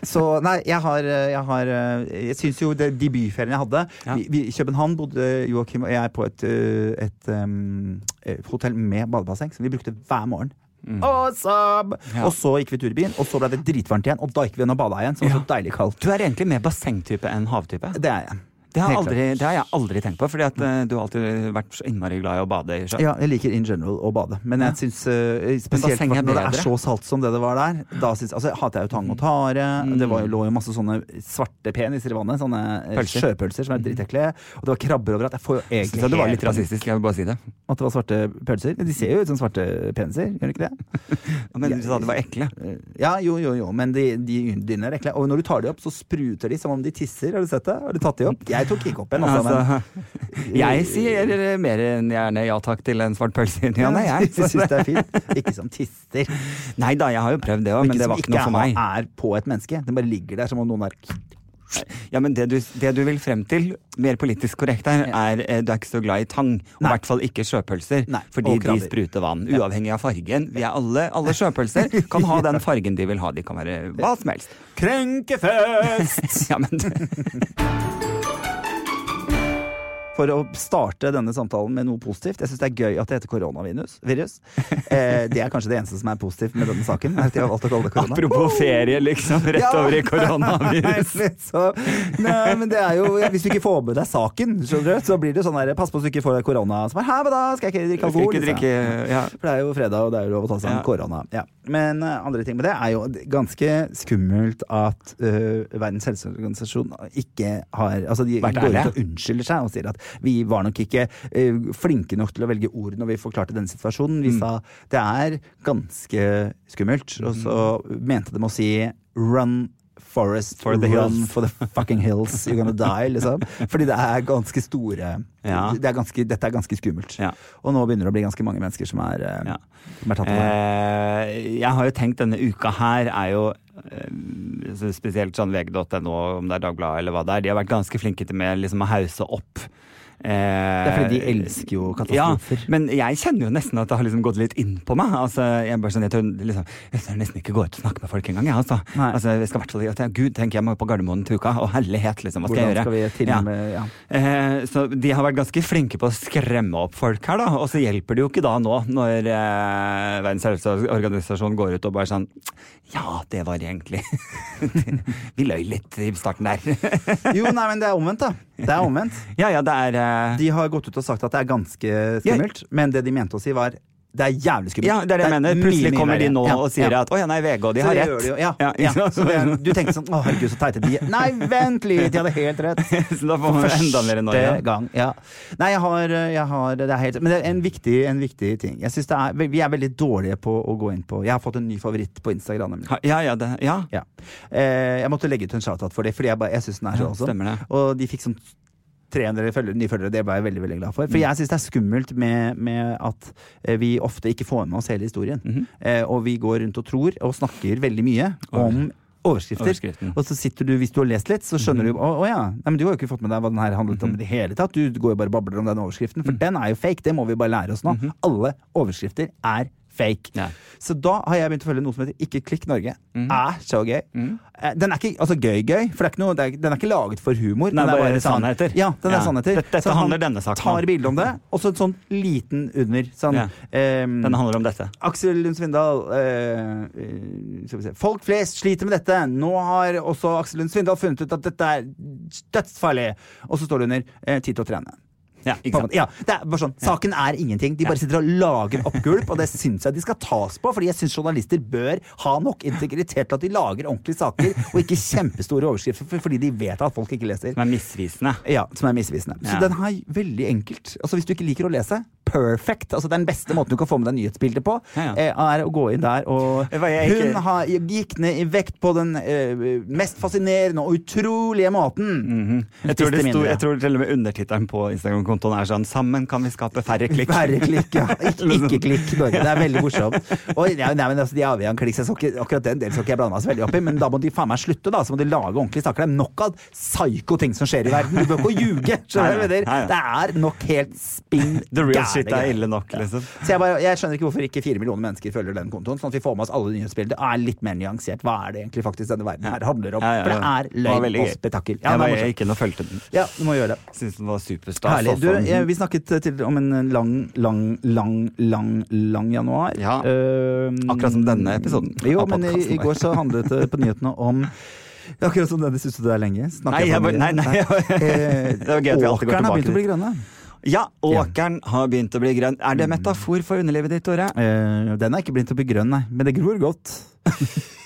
Så nei, jeg synes jo de byferiene jeg hadde i København bodde Joachim og jeg på et hotell med badebasseng som vi brukte hver morgen. Awesome! Ja. Og så gikk vi tur i byen, og så ble det dritvarmt igjen, og da gikk vi inn og badet igjen, så var det så deilig kaldt. Du egentlig mer bassengtype enn havtype? Det jeg. Det har jeg aldri tenkt på, fordi at du har alltid vært så innmari glad i å bade i sjøen. Ja, jeg liker in general å bade, men jeg synes spesielt når det så salt som det var der, da synes, altså, hater jeg jo tang og tare, det lå jo masse sånne svarte peniser i vannet, sånne sjøpølser som dritteklige, og det var krabber overalt, jeg får jo egentlig... Så det var litt rasistisk, jeg vil bare si det. At det var svarte pølser? De ser jo ut som svarte peniser, gjør de ikke det? Men du sa det var ekle. Ja, jo, men dine er ekle, og når du tar de opp, så spruter de som om de tisser, har du sett det? Har du tatt de opp? Jeg tok ikke opp en jeg sier mer enn gjerne ja takk til en svart pølse. Ja, nei, jeg synes det fint. Ikke som tister. Nei da, jeg har jo prøvd det også, men det var ikke noe for meg. Ikke på et menneske, den bare ligger der som om noen Ja, men det du vil frem til, mer politisk korrekt her, du er ikke så glad i tang, og i hvert fall ikke sjøpølser, fordi de spruter vann, uavhengig av fargen. Vi er alle sjøpølser kan ha den fargen de vil ha, de kan være hva som helst. Krenkefest! Ja, men... For å starte denne samtalen med noe positivt. Jeg synes det gøy at det heter koronavirus. Det kanskje det eneste som positivt med denne saken. Jeg har valgt å kalle det korona. Apropos ferie, liksom, rett over i koronavirus. Nei, men det jo, hvis du ikke får med deg saken, så blir det sånn der, pass på at du ikke får deg korona, som her, men da skal jeg ikke drikke alkohol. For det jo fredag, og det jo lov å ta seg en korona. Ja. Men andre ting med det jo ganske skummelt at Verdens helseorganisasjon ikke har, altså de går ut og unnskylder seg og sier at vi var nok ikke flinke nok til å velge ord når vi forklarte denne situasjonen. Vi sa, det ganske skummelt, og så mente de å si run forest, for the run hills. For the fucking hills, you're gonna die, liksom. Fordi det ganske store, dette ganske skummelt. Ja. Og nå begynner det å bli ganske mange mennesker som som tatt på det. Jeg har jo tenkt denne uka her jo spesielt sånn VG.no, om det Dagbladet eller hva det de har vært ganske flinke til med liksom, å hause opp. Det fordi de elsker jo katastrofer. Ja, men jeg kjenner jo nesten at det har liksom gått litt inn på meg. Altså, jeg tør nesten ikke gå ut og snakke med folk engang. Altså, jeg skal hvertfall at Gud, tenker jeg må på Gardermoen til uka, og herlighet, liksom, hva skal jeg gjøre? Hvordan skal vi til med, så de har vært ganske flinke på å skremme opp folk her, da, og så hjelper det jo ikke da nå, når Verdens helseorganisasjon går ut og bare sånn, det var egentlig... vi løy litt i starten der. Nei, men det omvendt da. Det omvendt. Det de har gått ut og sagt at det ganske skummelt, men det de mente å si var det jævlig skummelt. Ja, det det jeg mener. Plutselig kommer de nå og sier at åja, nei, VG, og de har rett. Du tenker sånn, å herregud, så teitet de. Nei, vent litt, de hadde helt rett. Så da får man enda mer enn Norge. Første gang, Nei, jeg har det helt, men det en viktig ting. Jeg synes vi veldig dårlige på å gå inn på, jeg har fått en ny favoritt på Instagram, nemlig. Ja. Jeg måtte legge ut en shoutout for det, fordi jeg synes den så også. Og de fikk sånn 300 nye følgere, det var jeg veldig, veldig glad for. For jeg synes det skummelt med at vi ofte ikke får med oss hele historien. Og vi går rundt og tror og snakker veldig mye om overskrifter. Og så sitter du, hvis du har lest litt, så skjønner du, men du har jo ikke fått med deg hva den her handlet om i det hele tatt. Du går jo bare og babler om den overskriften, for den jo fake, det må vi bare lære oss nå. Alle overskrifter fake. Nei. Så da har jeg begynt å følge noe som heter Ikke klikk Norge. Så gøy. Den ikke altså gøy, for det ikke noe, den ikke laget for humor. Nei, den bare sannheter. Ja, den sannheter. Dette handler denne saken. Tar bildet om det, og så en sånn liten under. Sånn, den handler om dette. Aksel Lundsvindal, skal vi se, folk flest sliter med dette. Nå har også Aksel Lundsvindal funnet ut at dette dødsfarlig. Og så står det under tid til å trene. Ja, ja, det bare sånn, saken ingenting. De bare sitter og lager oppgulp, og det synes jeg de skal tas på, fordi jeg synes journalister bør ha nok integritet til at de lager ordentlige saker, og ikke kjempestore overskrifter, fordi de vet at folk ikke leser. Som misvisende. Ja, som misvisende. Så den har veldig enkelt. Altså, hvis du ikke liker å lese, perfekt. Altså, den beste måten du kan få med deg nyhetsbildet på, å gå inn der, og hun gikk ned i vekt på den mest fascinerende og utrolige måten. Jeg tror til og med undertittelen på Instagram kontoen sånn, sammen kan vi skape færre klikk. Færre klikk, ja. Ikke klikk, Norge. Det veldig morsomt. Og, men altså, de avgjør en klikk, så akkurat den delen skal ikke jeg blande seg veldig opp i, men da må de faen meg slutte, da. Så må de lage ordentlige saker. Det nok av psyko-ting som skjer i verden. Du bør ikke ljuge. Det nok helt spinn. The real shit ille nok, liksom. Så jeg skjønner ikke hvorfor ikke 4 millioner mennesker følger den kontoen, sånn at vi får med oss alle nyhetsbilder. Det litt mer nyansert. Hva det egentlig faktisk denne verden her handler om? For det løgn og spetakkel. Ja, jeg var ikke noe følte den. Ja, du må gjøre det. Synes den var superstas. Herlig. Du, vi snakket om en lang januar. Ja, akkurat som denne episoden. Jo, men i går så handlet det på nyhetene om akkurat som denne, synes du det lenge? Det var gøy at vi alltid går tilbake. Åkeren har begynt å bli grønne. Ja, åkeren har begynt å bli grønn. Det metafor for underlivet ditt, Tore? Den har ikke begynt å bli grønn, nei. Men det gror godt.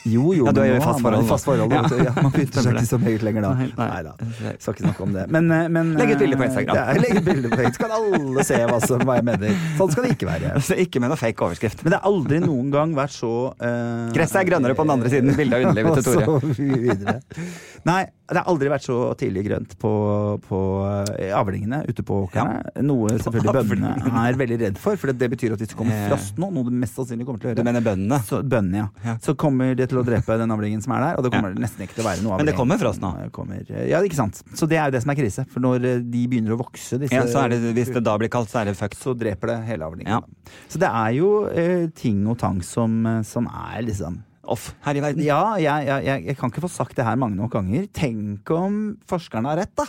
Jo, du er jo i fast forhold man begynte seg ikke så meget lenger da. Neida, skal ikke snakke om det, men legg et bilde på Instagram. Legg et bilde på Instagram, så kan alle se hva jeg mener. Sånn skal det ikke være. Så ikke med noe fake overskrift. Men det har aldri noen gang vært så gresset grønnere på den andre siden bildet av underlivet til Tore. Og så videre. Nei, det har aldri vært så tidlig grønt på avlingene ute på åkerne. Noe selvfølgelig bøndene veldig redd for det betyr at hvis det kommer frost nå, noe det mest sannsynlig kommer til å gjøre. Du mener bøndene? Bøndene, ja. Så kommer det til å drepe den avlingen som der, og det kommer nesten ikke til å være noe avling. Men det kommer fra oss nå. Ja, ikke sant. Så det jo det som krise, for når de begynner å vokse, så det, hvis det da blir kaldt, så det fuck. Så dreper det hele avlingen. Ja. Så det jo ting og tang som liksom off her i verden. Ja, jeg kan ikke få sagt det her mange nok ganger. Tenk om forskerne har rett, da.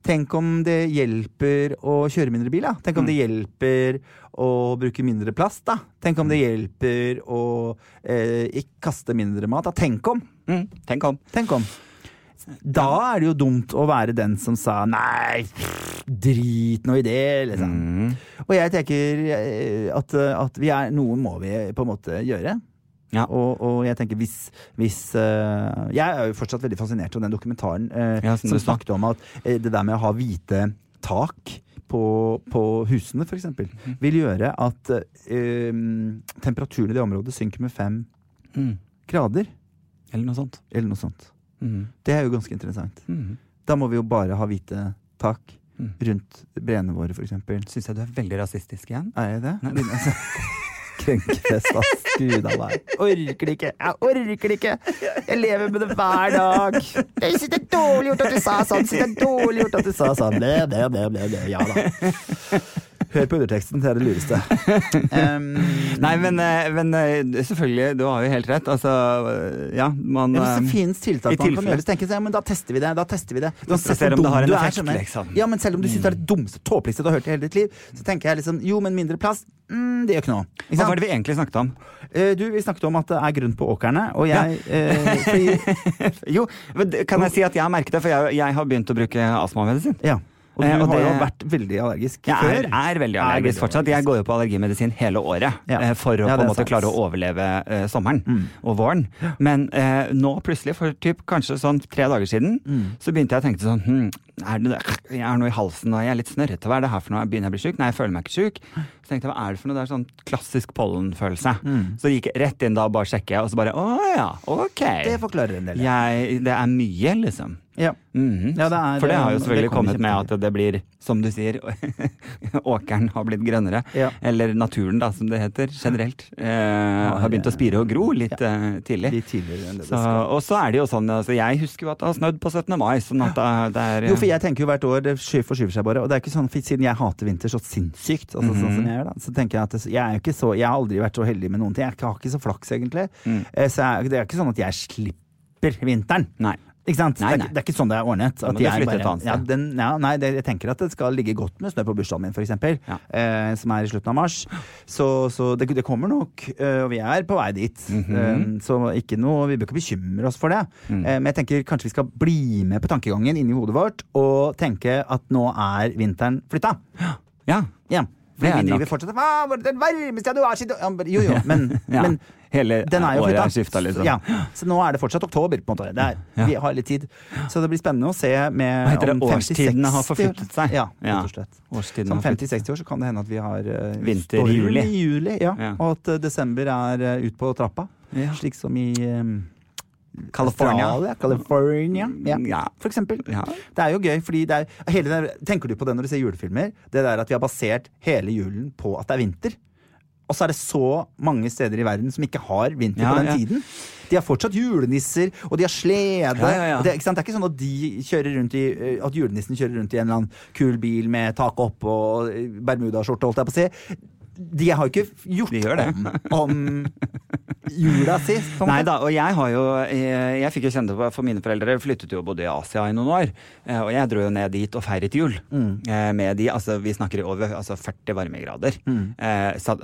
Tenk om det hjelper å kjøre mindre bil, da. Tenk om det hjelper å bruke mindre plast, da. Tenk om det hjelper å ikke kaste mindre mat, da. Tenk om. Da det jo dumt å være den som sa nei, drit noe i det, liksom. Og jeg tenker at vi noe må vi på en måte gjøre. Ja. Og jeg tenker hvis jeg jo fortsatt veldig fascinert av den dokumentaren som du snakket om at det der med å ha hvite tak på husene for eksempel vil gjøre at temperaturen i det området synker med 5 grader eller noe sånt. Det jo ganske interessant. Da må vi jo bare ha hvite tak rundt brennene våre for eksempel. Synes jeg du veldig rasistisk igjen? Jeg det? Nei, altså krenkfest, ass, Gud av meg. Jeg orker ikke. Jeg lever med det hver dag. Jeg synes det dårlig gjort at du sa sånn. Ja da. Hør på underteksten, det det lureste. Nei, men selvfølgelig, du har jo helt rett. Altså, ja, man... det finnes tiltak man kan gjøre. Så tenker jeg, men da tester vi det. Selv om det har en effekt, liksom. Ja, men selv om du synes det det dummeste tåpeligste du har hørt i hele ditt liv, så tenker jeg liksom, jo, men mindre plass, det gjør ikke noe. Hva var det vi egentlig snakket om? Vi snakket om at det grunn på åkerne, og jeg... Jo, kan jeg si at jeg har merket det, for jeg har begynt å bruke astmamedisin. Ja. Og du har jo vært veldig allergisk før. Jeg veldig allergisk fortsatt. Jeg går jo på allergimedisin hele året for å på en måte klare å overleve sommeren og våren. Men nå plutselig, for typ kanskje sånn 3 dager siden, så begynte jeg å tenke sånn, jeg har noe i halsen og jeg litt snørret. Hva det her for noe? Begynner jeg å bli syk? Nei, jeg føler meg ikke syk. Så tenkte jeg, hva det for noe? Det sånn klassisk pollenfølelse. Så gikk jeg rett inn da og bare sjekket, og så bare, åh ja, ok. Det forklarer en del. Det mye liksom. Ja. Mm-hmm. Ja, det er, for det har jo selvfølgelig kommet med at det blir, som du sier, åkeren har blitt grønnere, ja. Eller naturen da, som det heter generelt, har begynt å spire og gro litt tidlig. Litt tidligere enn det så, og så er det jo sånn, altså, jeg husker jo at det har snødd på 17. mai, sånn at det er... Jo, for jeg tenker jo hvert år, det forskyver seg bare, og det er ikke sånn, siden jeg hater vinter så sinnssykt, altså, mm-hmm. sånn som jeg gjør da, så tenker jeg at det, jeg er jo ikke så, jeg har aldri vært så heldig med noen ting, jeg har ikke så flaks egentlig, så jeg, det er ikke sånn at jeg slipper vinteren. Nei. Ikke sant? Nei, nei. Det er ikke sånn det er ordnet at jeg bare, ja, den, ja, nei, det, jeg tenker at det skal ligge godt med snø på bursdagen min for eksempel, ja. Som er i slutten av mars så det kommer nok og vi er på vei dit så ikke noe, vi bør ikke bekymre oss for det men jeg tenker kanskje vi skal bli med på tankegangen inne i hodet vårt og tenke at nå er vinteren flytta ja, ja. Fordi vi driver fortsatt den varmeste du har jo, men hele den er jo året er skiftet liksom. Ja, så nå er det fortsatt oktober på en måte. Der, ja. Vi har litt tid. Så det blir spennende å se med hva heter det, om 50-60 har forflyttet seg. Ja, rett og slett. Som 50-60 år så kan det hende at vi har vinter i juli ja. Ja. Og at desember er ut på trappa. Ja. Slik som i... California ja. For eksempel ja. Det er jo gøy fordi det er, hele der, tenker du på det når du ser julefilmer det der at vi har basert hele julen på at det er vinter og så er det så mange steder i verden som ikke har vinter på den tiden de har fortsatt julenisser og de har slede Det, ikke sant? Det er ikke sånn at de kjører rundt i at julenissen kjører rundt i en eller annen kul bil med tak opp og bermudaskjorte og alt der på seg de har jo ikke gjort de gjør det om jula sist sånn. Nei da, og jeg fikk jo kjenne på for mine foreldre flyttet jo og bodde i Asia i noen år og jeg dro jo ned dit og feiret jul med de, altså vi snakker over altså 40 varmegrader så,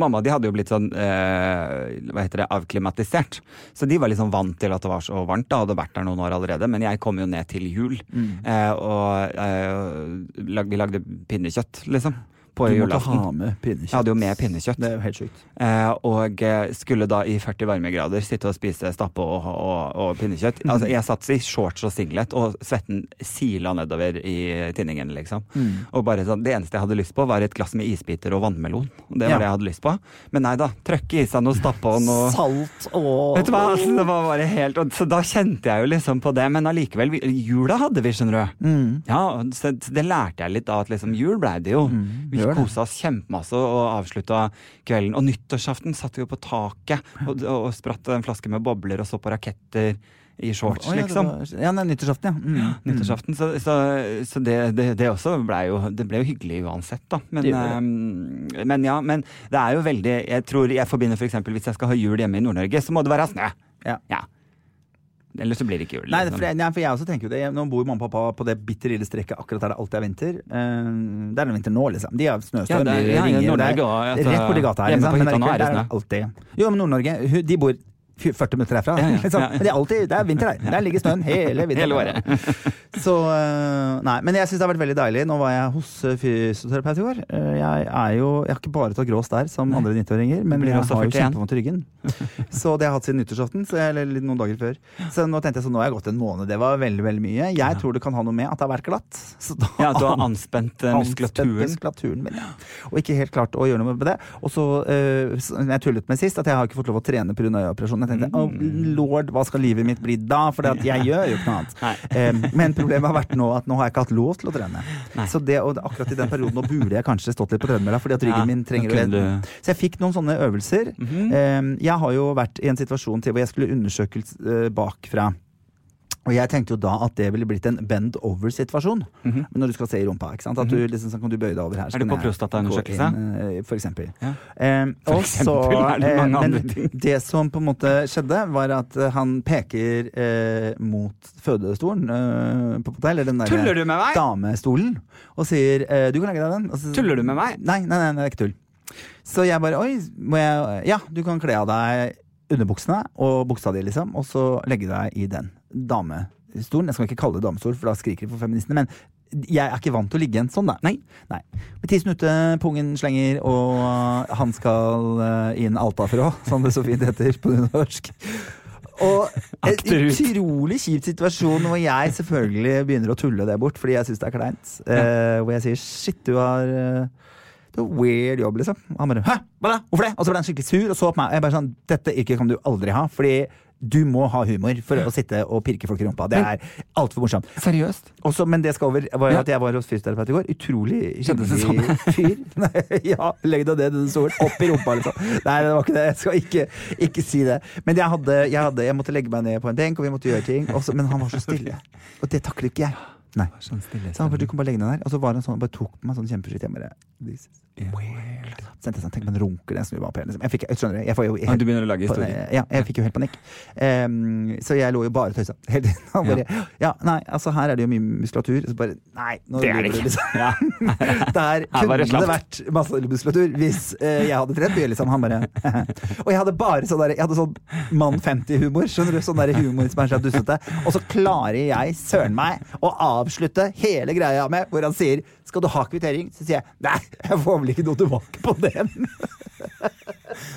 mamma de hadde jo blitt sånn hva heter det, avklimatisert så de var liksom vant til at det var så varmt da hadde vært der noen år allerede, men jeg kom jo ned til jul og vi lagde pinnekjøtt liksom på julaften. Jeg hadde jo med pinnekjøtt. Det er jo helt sykt. Og skulle da i 40 varmegrader sitte og spise stappe og pinnekjøtt. Altså, jeg satt i shorts og singlet, og svetten sila nedover i tinningen, liksom. Og bare sånn, det eneste jeg hadde lyst på var et glass med isbiter og vannmelon. Det var det jeg hadde lyst på. Men nei da, trøkke i seg noe stappe og noe... Salt og... Vet du hva? Altså, det var bare helt... Så da kjente jeg jo liksom på det, men allikevel, jula hadde vi, skjønner du. Ja, så det lærte jeg litt av at liksom, jul ble det jo. Vi koset oss kjempemasse og avsluttet kvelden. Og nyttårsaften satt vi jo på taket og spratt en flaske med bobler og så på raketter i shorts, liksom. Nyttårsaften, nyttårsaften, så det også ble jo hyggelig uansett, da. Men det er jo veldig... Jeg tror jeg forbinder for eksempel, hvis jeg skal ha jul hjemme i Nord-Norge, så må det være snø. Ja. Eller så blir det ikke jul. Nei, for jeg også tenker jo det. Nå bor mamma og pappa på det bitterlille strekket akkurat der det alltid er vinter. Det er den vinter nå, liksom. De har snøstøv, de ringer, og det er rett på de gata her, liksom. Men det er alltid. Jo, men Nord-Norge, de bor 40 minutter herfra, liksom. Men det er alltid, det er vinter her. Der ligger snøen hele vinteren. Så, nei, men jeg synes det har vært veldig deilig. Nå var jeg hos fysioterapeut i år. Jeg har ikke bare tatt grås der, som andre 90-åringer, men jeg har jo kjempevondt i ryggen. Så det har jeg hatt siden nyttårsaften, eller noen dager før. Så nå tenkte jeg sånn, nå har jeg gått en måned, det var veldig, veldig mye. Jeg tror det kan ha noe med at det har vært glatt. Du har anspent muskulaturen min. Og ikke helt klart å gjøre noe med det. Og så, jeg tullet med sist, at jeg har ikke fått lov å trene på grunn av øyeoperasjonen. Jeg tenkte, lord, hva skal livet mitt bli da? For det at jeg gjør jo ikke noe annet. Men problemet har vært nå, at nå har jeg ikke hatt lov til å trene. Så det, og akkurat i den perioden, nå burde jeg kanskje stått litt på trømmela, fordi at ryggen min trenger å lede. Så jeg fikk noen sånne øvelser. Jeg har jo vært i en situasjon til hvor jeg skulle undersøkes bakfra. Og jeg tenkte jo da at det ville blitt en bend-over-situasjon. Men når du skal se i rumpa, ikke sant? At du liksom, så kan du bøye deg over her. Er det på prostataundersøkelse? For eksempel. Og så... Men det som på en måte skjedde, var at han peker mot fødestolen på hotell, eller den der damestolen, og sier, du kan legge deg den. Så, tuller du med meg? Nei, det er ikke tull. Så jeg bare, du kan kle av deg underbuksene og buksa di, liksom, og så legge deg i den damestolen. Jeg skal ikke kalle det damestol, for da skriker jeg for feministene, men jeg er ikke vant til å ligge en sånn, da. Nei. Med tissen ute, pungen slenger, og han skal inn Alta fra, som det så fint heter på norsk. Og en utrolig kjipt situasjon hvor jeg selvfølgelig begynner å tulle det bort, fordi jeg synes det er kleint. Hvor jeg sier, shit, du har... Det var weird jobb, liksom. Han bare, hæ? Hva da? Hvorfor det? Og så ble han skikkelig sur og så på meg. Jeg bare sånn, dette yrket kan du aldri ha, fordi du må ha humor for å sitte og pirke folk I rumpa. Det alt for morsomt. Seriøst? Også, men det skal over, var at jeg var hos fysioterapeut I går. Utrolig kjentlig fyr. Ja, løgn og det, den sol. Opp I rumpa, liksom. Nei, det var ikke det. Jeg skal ikke si det. Men jeg måtte legge meg ned på en tenk, og vi måtte gjøre ting. Også, men han var så stille. Og det takler ikke jeg. Nei. Så han bare, du kan bare legge ned der. Og så var han sånn, bare tok meg sånn kjempeskitt hjemme. This is weird. Så jeg tenkte, tenk man runker den som vi var på. Jeg skjønner det. Jeg får jo helt, du begynner å lage historier. Ja, jeg fikk jo helt panikk. Så jeg lå jo bare tøysa. Helt innan. Nei, altså her det jo mye muskulatur. Så bare, nei, nå det det ikke. Der kunne det vært masse muskulatur hvis jeg hadde trent. Liksom, han bare. Og jeg hadde bare sånn der, jeg hadde sånn mann 50-humor, skjønner du? Sånn der humor som er så dussete. Og så klarer jeg, søren meg, å avslutte hele greia med, hvor han sier, skal du ha kvittering? Så sier jeg, nei, jeg får vel ikke noe tilbake på den.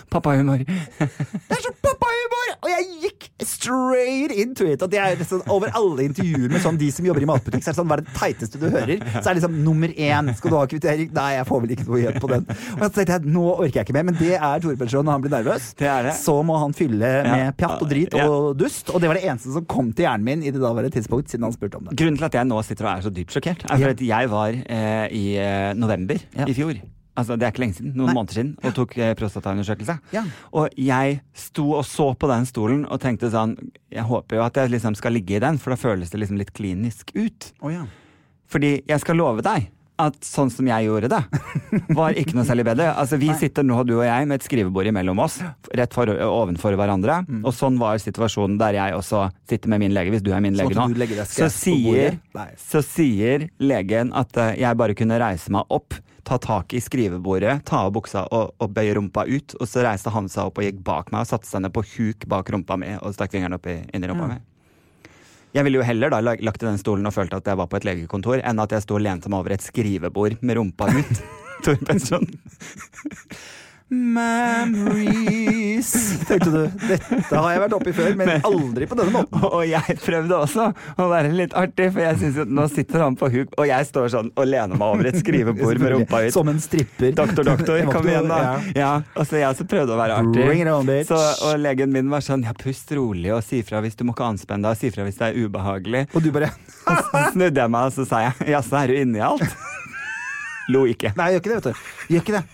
Pappahumor. Det så pappahumor! Og jeg gikk straight into it, at jeg liksom, over alle intervjuer med sånn, de som jobber I matbutikk, så det sånn, hva det teiteste du hører? Så det liksom, nummer 1, skal du ha kvittering? Nei, jeg får vel ikke noe igjen på den. Og så tenkte jeg, nå orker jeg ikke mer, men det Tore Pettersson, når han blir nervøs, det. Så må han fylle med pjatt og drit og dust, og det var det eneste som kom til hjernen min I det daværende tidspunkt, siden han spurte om det. Grunnen til at jeg nå sitter og så dypt sjokkert, fordi jeg var I november I fjor. Altså, det ikke lenge siden, noen måneder siden, og tok prostataundersøkelse. Ja. Og jeg sto og så på den stolen og tenkte sånn, jeg håper jo at jeg liksom skal ligge I den, for da føles det liksom litt klinisk ut. Fordi jeg skal love deg at sånn som jeg gjorde det, var ikke noe særlig bedre. Altså, vi sitter nå, du og jeg, med et skrivebord imellom oss, rett ovenfor hverandre, og sånn var situasjonen der jeg også sitter med min lege, hvis du min lege nå. Så sier legen at jeg bare kunne reise meg opp, ta tak I skrivebordet, ta av buksa og bøye rumpa ut, og så reiste han seg opp og gikk bak meg og satte seg ned på huk bak rumpa mi og stakk fingrene opp inn I rumpa mi. Jeg ville jo heller da lagt I den stolen og følte at jeg var på et legekontor, enn at jeg stod og lente meg over et skrivebord med rumpa ut. Tore Pettersson. Memories. Tenkte du, dette har jeg vært oppe I før, men aldri på denne måten. Og jeg prøvde også å være litt artig, for jeg synes at nå sitter han på huk, og jeg står sånn og lener meg over et skrivebord med rumpa ut. Som en stripper. Doktor, kom igjen da. Ja, og så jeg også prøvde å være artig. Så, og legen min var sånn, ja, pust rolig, og si fra hvis du må ikke anspenne deg, og si fra hvis det ubehagelig. Og du bare... Så snudde jeg meg, og så sa jeg, ja, så du inne I alt. Lo ikke. Nei, jeg gjør ikke det, vet du. Gjør ikke det.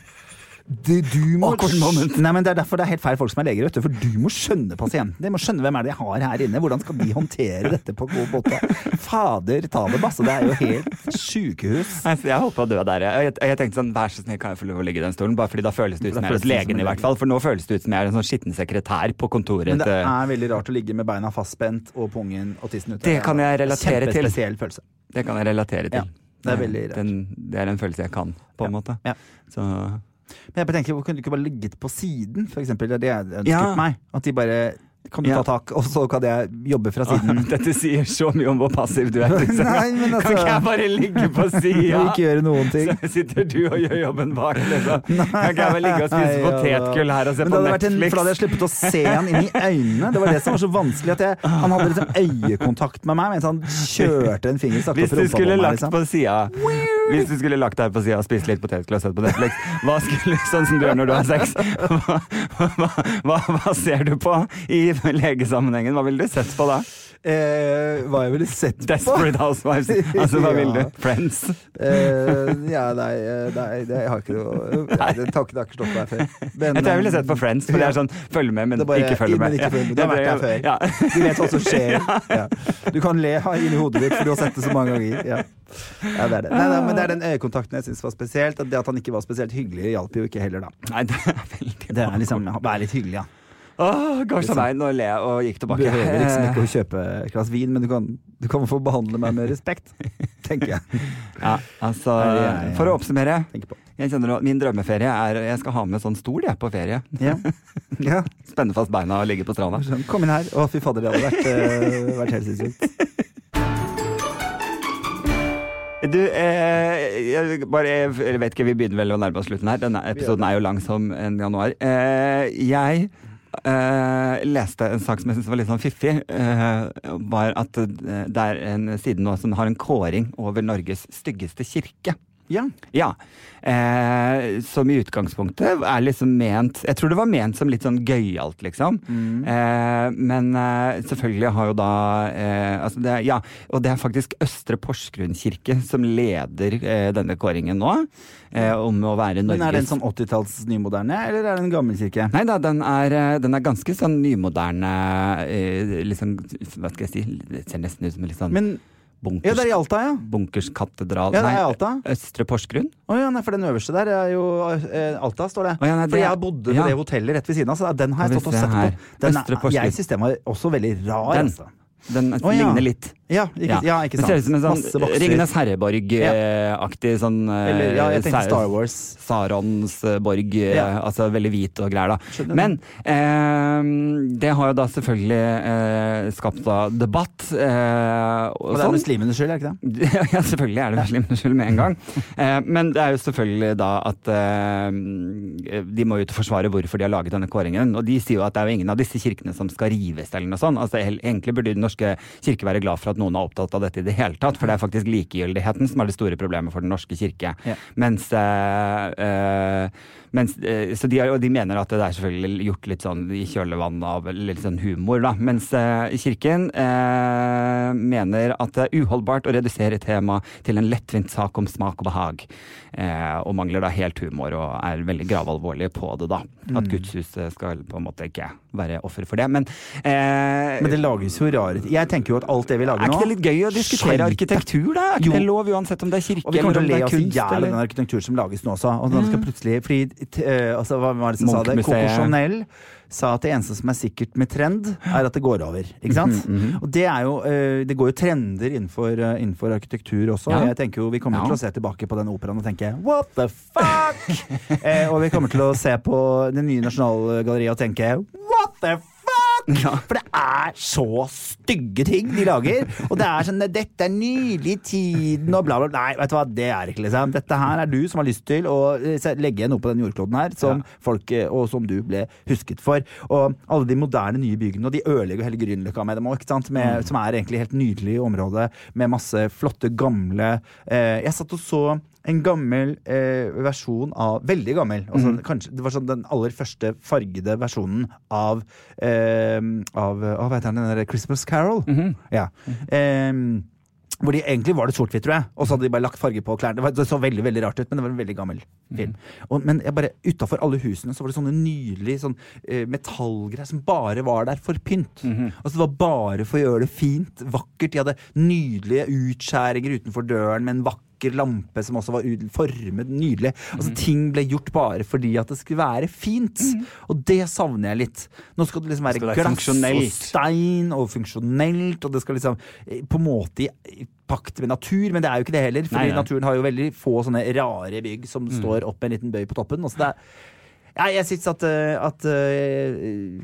Du må Nei, men det derfor det helt feil folk som leger, vet du, for du må skjønne pasienten. De må skjønne hvem det jeg har her inne. Hvordan skal de håndtere dette på god måte? Fader, ta det masse. Det jo helt sykehus. Jeg håper at du der. Jeg tenkte sånn, vær så snill, kan jeg få lov å ligge I den stolen? Bare fordi da føles det ut som jeg legen I hvert fall. For nå føles det ut som jeg en sånn skitten sekretær på kontoret. Men det veldig rart å ligge med beina fastspent og pungen og tissen ute. Det kan jeg relatere til. Kjempespesiell følelse. Det kan jeg relatere til. Det veldig rart. Det en følelse jeg kan, på en måte. Så... Men jeg tenker, kunne du ikke bare ligget på siden for eksempel, det jeg ønsket meg at de bare, kan du ta tak og så kan jeg jobbe fra siden dette sier så mye om hvor passiv du liksom. Nei, altså, kan ikke jeg bare ligge på siden ikke gjøre noen ting så sitter du og gjør jobben bak liksom. Kan ikke jeg bare ligge og spise potetgull her og se på Netflix for da hadde jeg slippet å se han inn I øynene det var det som var så vanskelig at han hadde liksom øyekontakt med meg mens han kjørte en finger hvis du skulle meg, lagt liksom. På siden weird. Hvis du skulle lagt deg på siden og spist litt potetgull og sett på Netflix, hva skulle, sånn som du gjør når du har sex, hva ser du på I legesammenhengen? Hva ville du sett på da? Hva jeg ville sett på? Desperate Housewives, altså hva ville du? Friends? Nei, jeg har ikke noe. Takk, det har ikke stått der før. Men, jeg tror jeg ville sett på Friends, for det sånn, følg med, men bare, ikke følg med. Det har vært der før. Du vet hva som skjer. Du kan le inn I hodet ditt, for du har sett det så mange ganger. Det det. Nei, men det den øyekontakten jeg synes var spesielt og det at han ikke var spesielt hyggelig hjalp jo ikke heller da Nei, det veldig det liksom, vær litt hyggelig, ja Gars av veien og le og gikk tilbake Du behøver liksom ikke å kjøpe et glass vin Men du kan få behandle meg med respekt Tenker jeg altså, for å oppsummere Jeg kjenner nå, min drømmeferie jeg skal ha med sånn stol jeg på ferie Spenne fast beina og ligge på stranda Kom inn her, fy fader det hadde vært helt sinnssykt Du, jeg vet ikke, vi begynner vel å nærme oss slutten her. Denne episoden jo lang som en januar. Jeg leste en sak som jeg synes var litt sånn fiffig, var at det en side nå som har en kåring over Norges styggeste kirke. Ja. Som i utgangspunktet er liksom ment, jeg tror det var ment som litt sånn gøyalt liksom. Men selvfølgelig har jo da altså det, ja, og det faktisk Østre Porsgrunn kirke som leder denne kåringen nå om å være Norges. Men er den sånn 80-talls nymoderne, eller er det en gammel kirke? Nei da, den er ganske sånn nymoderne liksom, hva skal jeg si, det ser nesten ut som litt sånn men Bunkers, ja, det er i Alta, ja. Bunkers katedral. Ja, det er i Alta. Nei, Østre Porsgrunn. Åja, nei, for den øverste der er jo Alta, står det. Åja, nei, for jeg bodde på det hotellet rett ved siden av, så den har jeg stått og sett her. På. Jeg synes den var også veldig rar, altså. Den ligner litt. Ja, ikke sant. Det ser ut som en sånn Ringenes Herreborg-aktig sånn eller, ja, jeg tenkte Star Wars. Saronsborg, altså veldig hvit og greier da. Skjønner. Men det har jo da selvfølgelig skapt da debatt. Og det er muslimenes skyld, er det ikke det? Ja, selvfølgelig er det muslimenes skyld med en gang. Men det er jo selvfølgelig da at de må jo ikke forsvare hvorfor de har laget denne kåringen. Og de sier jo at det er jo ingen av disse kirkene som skal rives eller noe sånt. Altså, egentlig burde den norske kirke være glad for at noen er opptatt av dette i det hele tatt, for det er faktisk likegyldigheten som er det store problemet for den norske kirke. Ja. Mens så de mener at det er selvfølgelig gjort litt sånn i kjølevann av litt sånn humor da, mens kirken mener at det er uholdbart å redusere tema til en lettvint sak om smak og behag, og mangler da helt humor og er veldig gravalvorlig på det da, at Gudshuset skal på en måte ikke være offer for det, men det lages jo rarere. Jeg tenker jo at alt det vi lager nå... Er ikke det litt gøy å diskutere arkitektur da? Er ikke det lov uansett om det er kirke eller om det er kunst? Og vi kommer til å le oss jævlig den arkitektur som lages nå også. Og nå skal plutselig... altså, hva var det som sa det? Coco Chanel sa at det eneste som er sikkert med trend er at det går over, ikke sant? Og det er jo, det går jo trender innenfor arkitektur også. Jeg tenker jo, vi kommer til å se tilbake på den operaen og tenke, what the fuck? Og vi kommer til å se på den nye Nasjonalgalleriet og tenke, what the fuck? Ja. For det er så stygge ting de lager, og det er sånn dette er nylig tiden og bla bla bla. Nei, vet du hva, det er ikke liksom. Dette her er du som har lyst til å legge noe på den jordkloden her som folk, og som du ble husket for. Og alle de moderne nye byggene, og de ødelegger hele Grünerløkka med dem også, ikke sant? Som er egentlig helt nydelig område med masse flotte gamle jeg satt og så en gammel versjon av veldig gammel, altså, kanskje, det var sånn den aller første fargede versjonen av hva heter den der Christmas Carol ja hvor de egentlig var det sort-hvitt, tror jeg, og så hadde de bare lagt farge på klærne. Det så veldig, veldig rart ut, men det var en veldig gammel film. Men jeg bare, utenfor alle husene, så var det sånne nydelige sånn, metallgreier som bare var der for pynt. Altså det var bare for å gjøre det fint, vakkert. De hadde nydelige utskjæringer utenfor døren, med en vakker lampe som også var formet nydelig. Altså ting ble gjort bare fordi at det skulle være fint. Og det savner jeg litt. Nå skal det liksom være glass og stein og funksjonelt, og det skal liksom på en måte i pakt med natur, men det er jo ikke det heller, fordi naturen har jo veldig få sånne rare bygg som står opp med en liten bøy på toppen, og så det er jeg synes at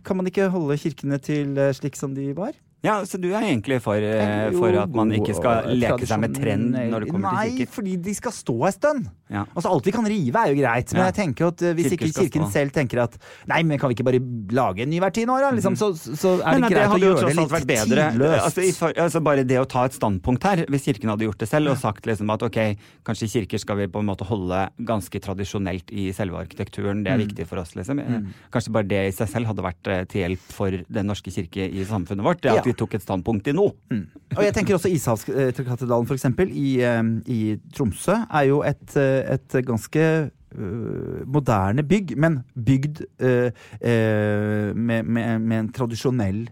kan man ikke holde kirkene til slik som de var? Ja, så du er egentlig for at man ikke skal leke seg med trend når det kommer til kirken? Nei, fordi de skal stå en stund. Altså alt vi kan rive er jo greit, men jeg tenker at hvis ikke kirken selv tenker at nei, men kan vi ikke bare lage en ny hvert 10 år, liksom, så er det greit å gjøre det litt tidløst. Altså bare det å ta et standpunkt her, hvis kirken hadde gjort det selv og sagt liksom at ok, kanskje kirker skal vi på en måte holde ganske tradisjonelt i selve arkitekturen, det er viktig for oss liksom. Kanskje bare det i seg selv hadde vært til hjelp for den norske kirke i samfunnet vårt, det at vi tok et standpunkt i nå. Og jeg tenker også Ishavskatedralen for eksempel i Tromsø er jo et ganske moderne bygg, men bygd med en tradisjonell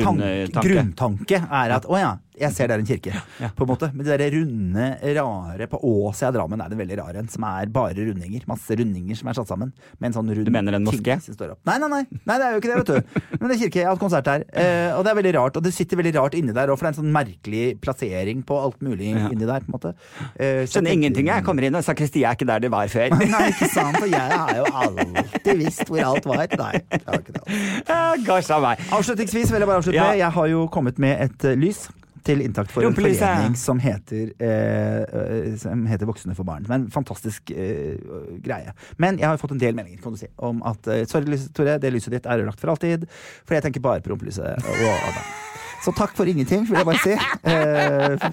grunntanke er at åja, jeg ser det er en kirke, på en måte. Men det der runde, rare på Åse i Drammen er det veldig rare, som er bare rundinger, masse rundinger som er satt sammen med en sånn rund. Du mener en moské? Nei, det er jo ikke det, vet du. Men det er kirke, jeg har hatt konsert her, og det er veldig rart, og det sitter veldig rart inni der, og for det er en sånn merkelig plassering på alt mulig inni der, på en måte. Skjønner ingenting, jeg kommer inn og sa, Kristi, jeg er ikke der det var før. Nei, ikke sant, for jeg har jo alltid visst hvor alt var. Nei, det var ikke det. Gosh, av meg. Avslutningsvis vil jeg bare avslutte med, jeg har jo kommet med et lys til inntakt for en forening som heter Voksne for barn. Men fantastisk greie. Men jeg har fått en del meninger, kan du si, om at sorry, Tore, det lyset ditt er ødelagt for alltid, for jeg tenker bare på rumpelyset og Adam. Så takk for ingenting, vil jeg bare si.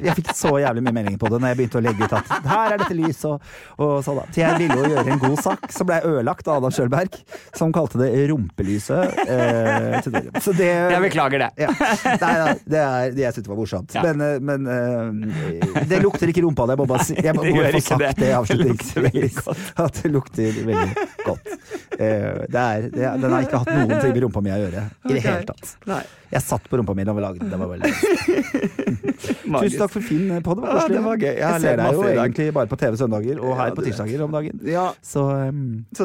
Jeg fikk så jævlig mye meldinger på det når jeg begynte å legge ut at her dette lys og sånn da. Så jeg ville jo gjøre en god sak, som ble ødelagt av Adam Kjølberg, som kalte det rumpelyset til dere. Så det... Jeg beklager det. Ja. Nei, ja, det jeg synes det var morsomt. Ja. Men det lukter ikke rumpa det, jeg må bare si. Jeg må bare få sagt det i avslutning. At det lukter veldig godt. Den har ikke hatt noen ting med rumpa mi å gjøre i det hele tatt. Nei. Jeg satt på rumpa mi da vi laget den. Det var veldig tusen takk for fin podd. Ja, det var gøy. Jeg ser deg jo egentlig bare på TV søndager og her på tirsdager om dagen. Ja. Så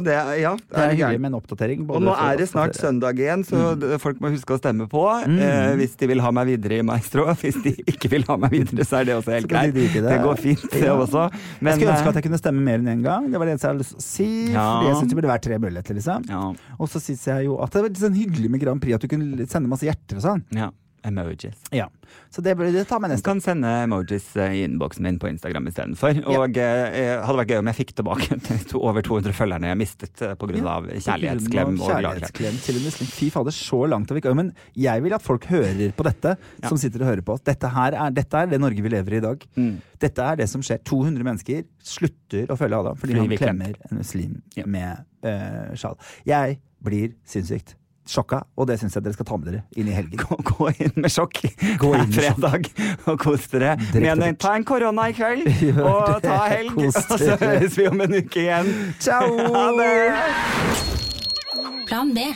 det, ja, det er hyggelig med en oppdatering. Og nå det snart søndag igjen, så folk må huske å stemme på. Hvis de vil ha meg videre i Maestro, hvis de ikke vil ha meg videre, så det også helt greit. Det går fint, det også. Men, jeg skulle ønske at jeg kunne stemme mer enn en gang. Det var det jeg hadde lyst til å si, fordi jeg synes det burde være 3 muligheter, liksom. Ja. Og så synes jeg jo at det var litt sånn hyggelig med Grand Prix, at du kunne sende masse hjerter og sånn. Ja, emojis. Ja, så det burde du ta med neste. Du kan sende emojis i innboksen min på Instagram i stedet for, og hadde vært gøy om jeg fikk tilbake over 200 følgerne jeg mistet på grunn av kjærlighetsklem og kjærlighetsklem til en muslim. Fy fader, så langt og viktig. Men jeg vil at folk hører på dette, som sitter og hører på oss. Dette er det Norge vi lever i dag. Dette er det som skjer. 200 mennesker slutter å følge Adam, fordi han klemmer en muslim med sjal. Jeg blir sinnssykt sjokka, og det synes jeg dere skal ta med dere inn i helgen. Gå inn med sjokk. Gå inn fredag og kos dere. Men ta en korona i kveld og ta helg. Og så høres vi om en uke igjen. Ciao! Ha det! Plan B.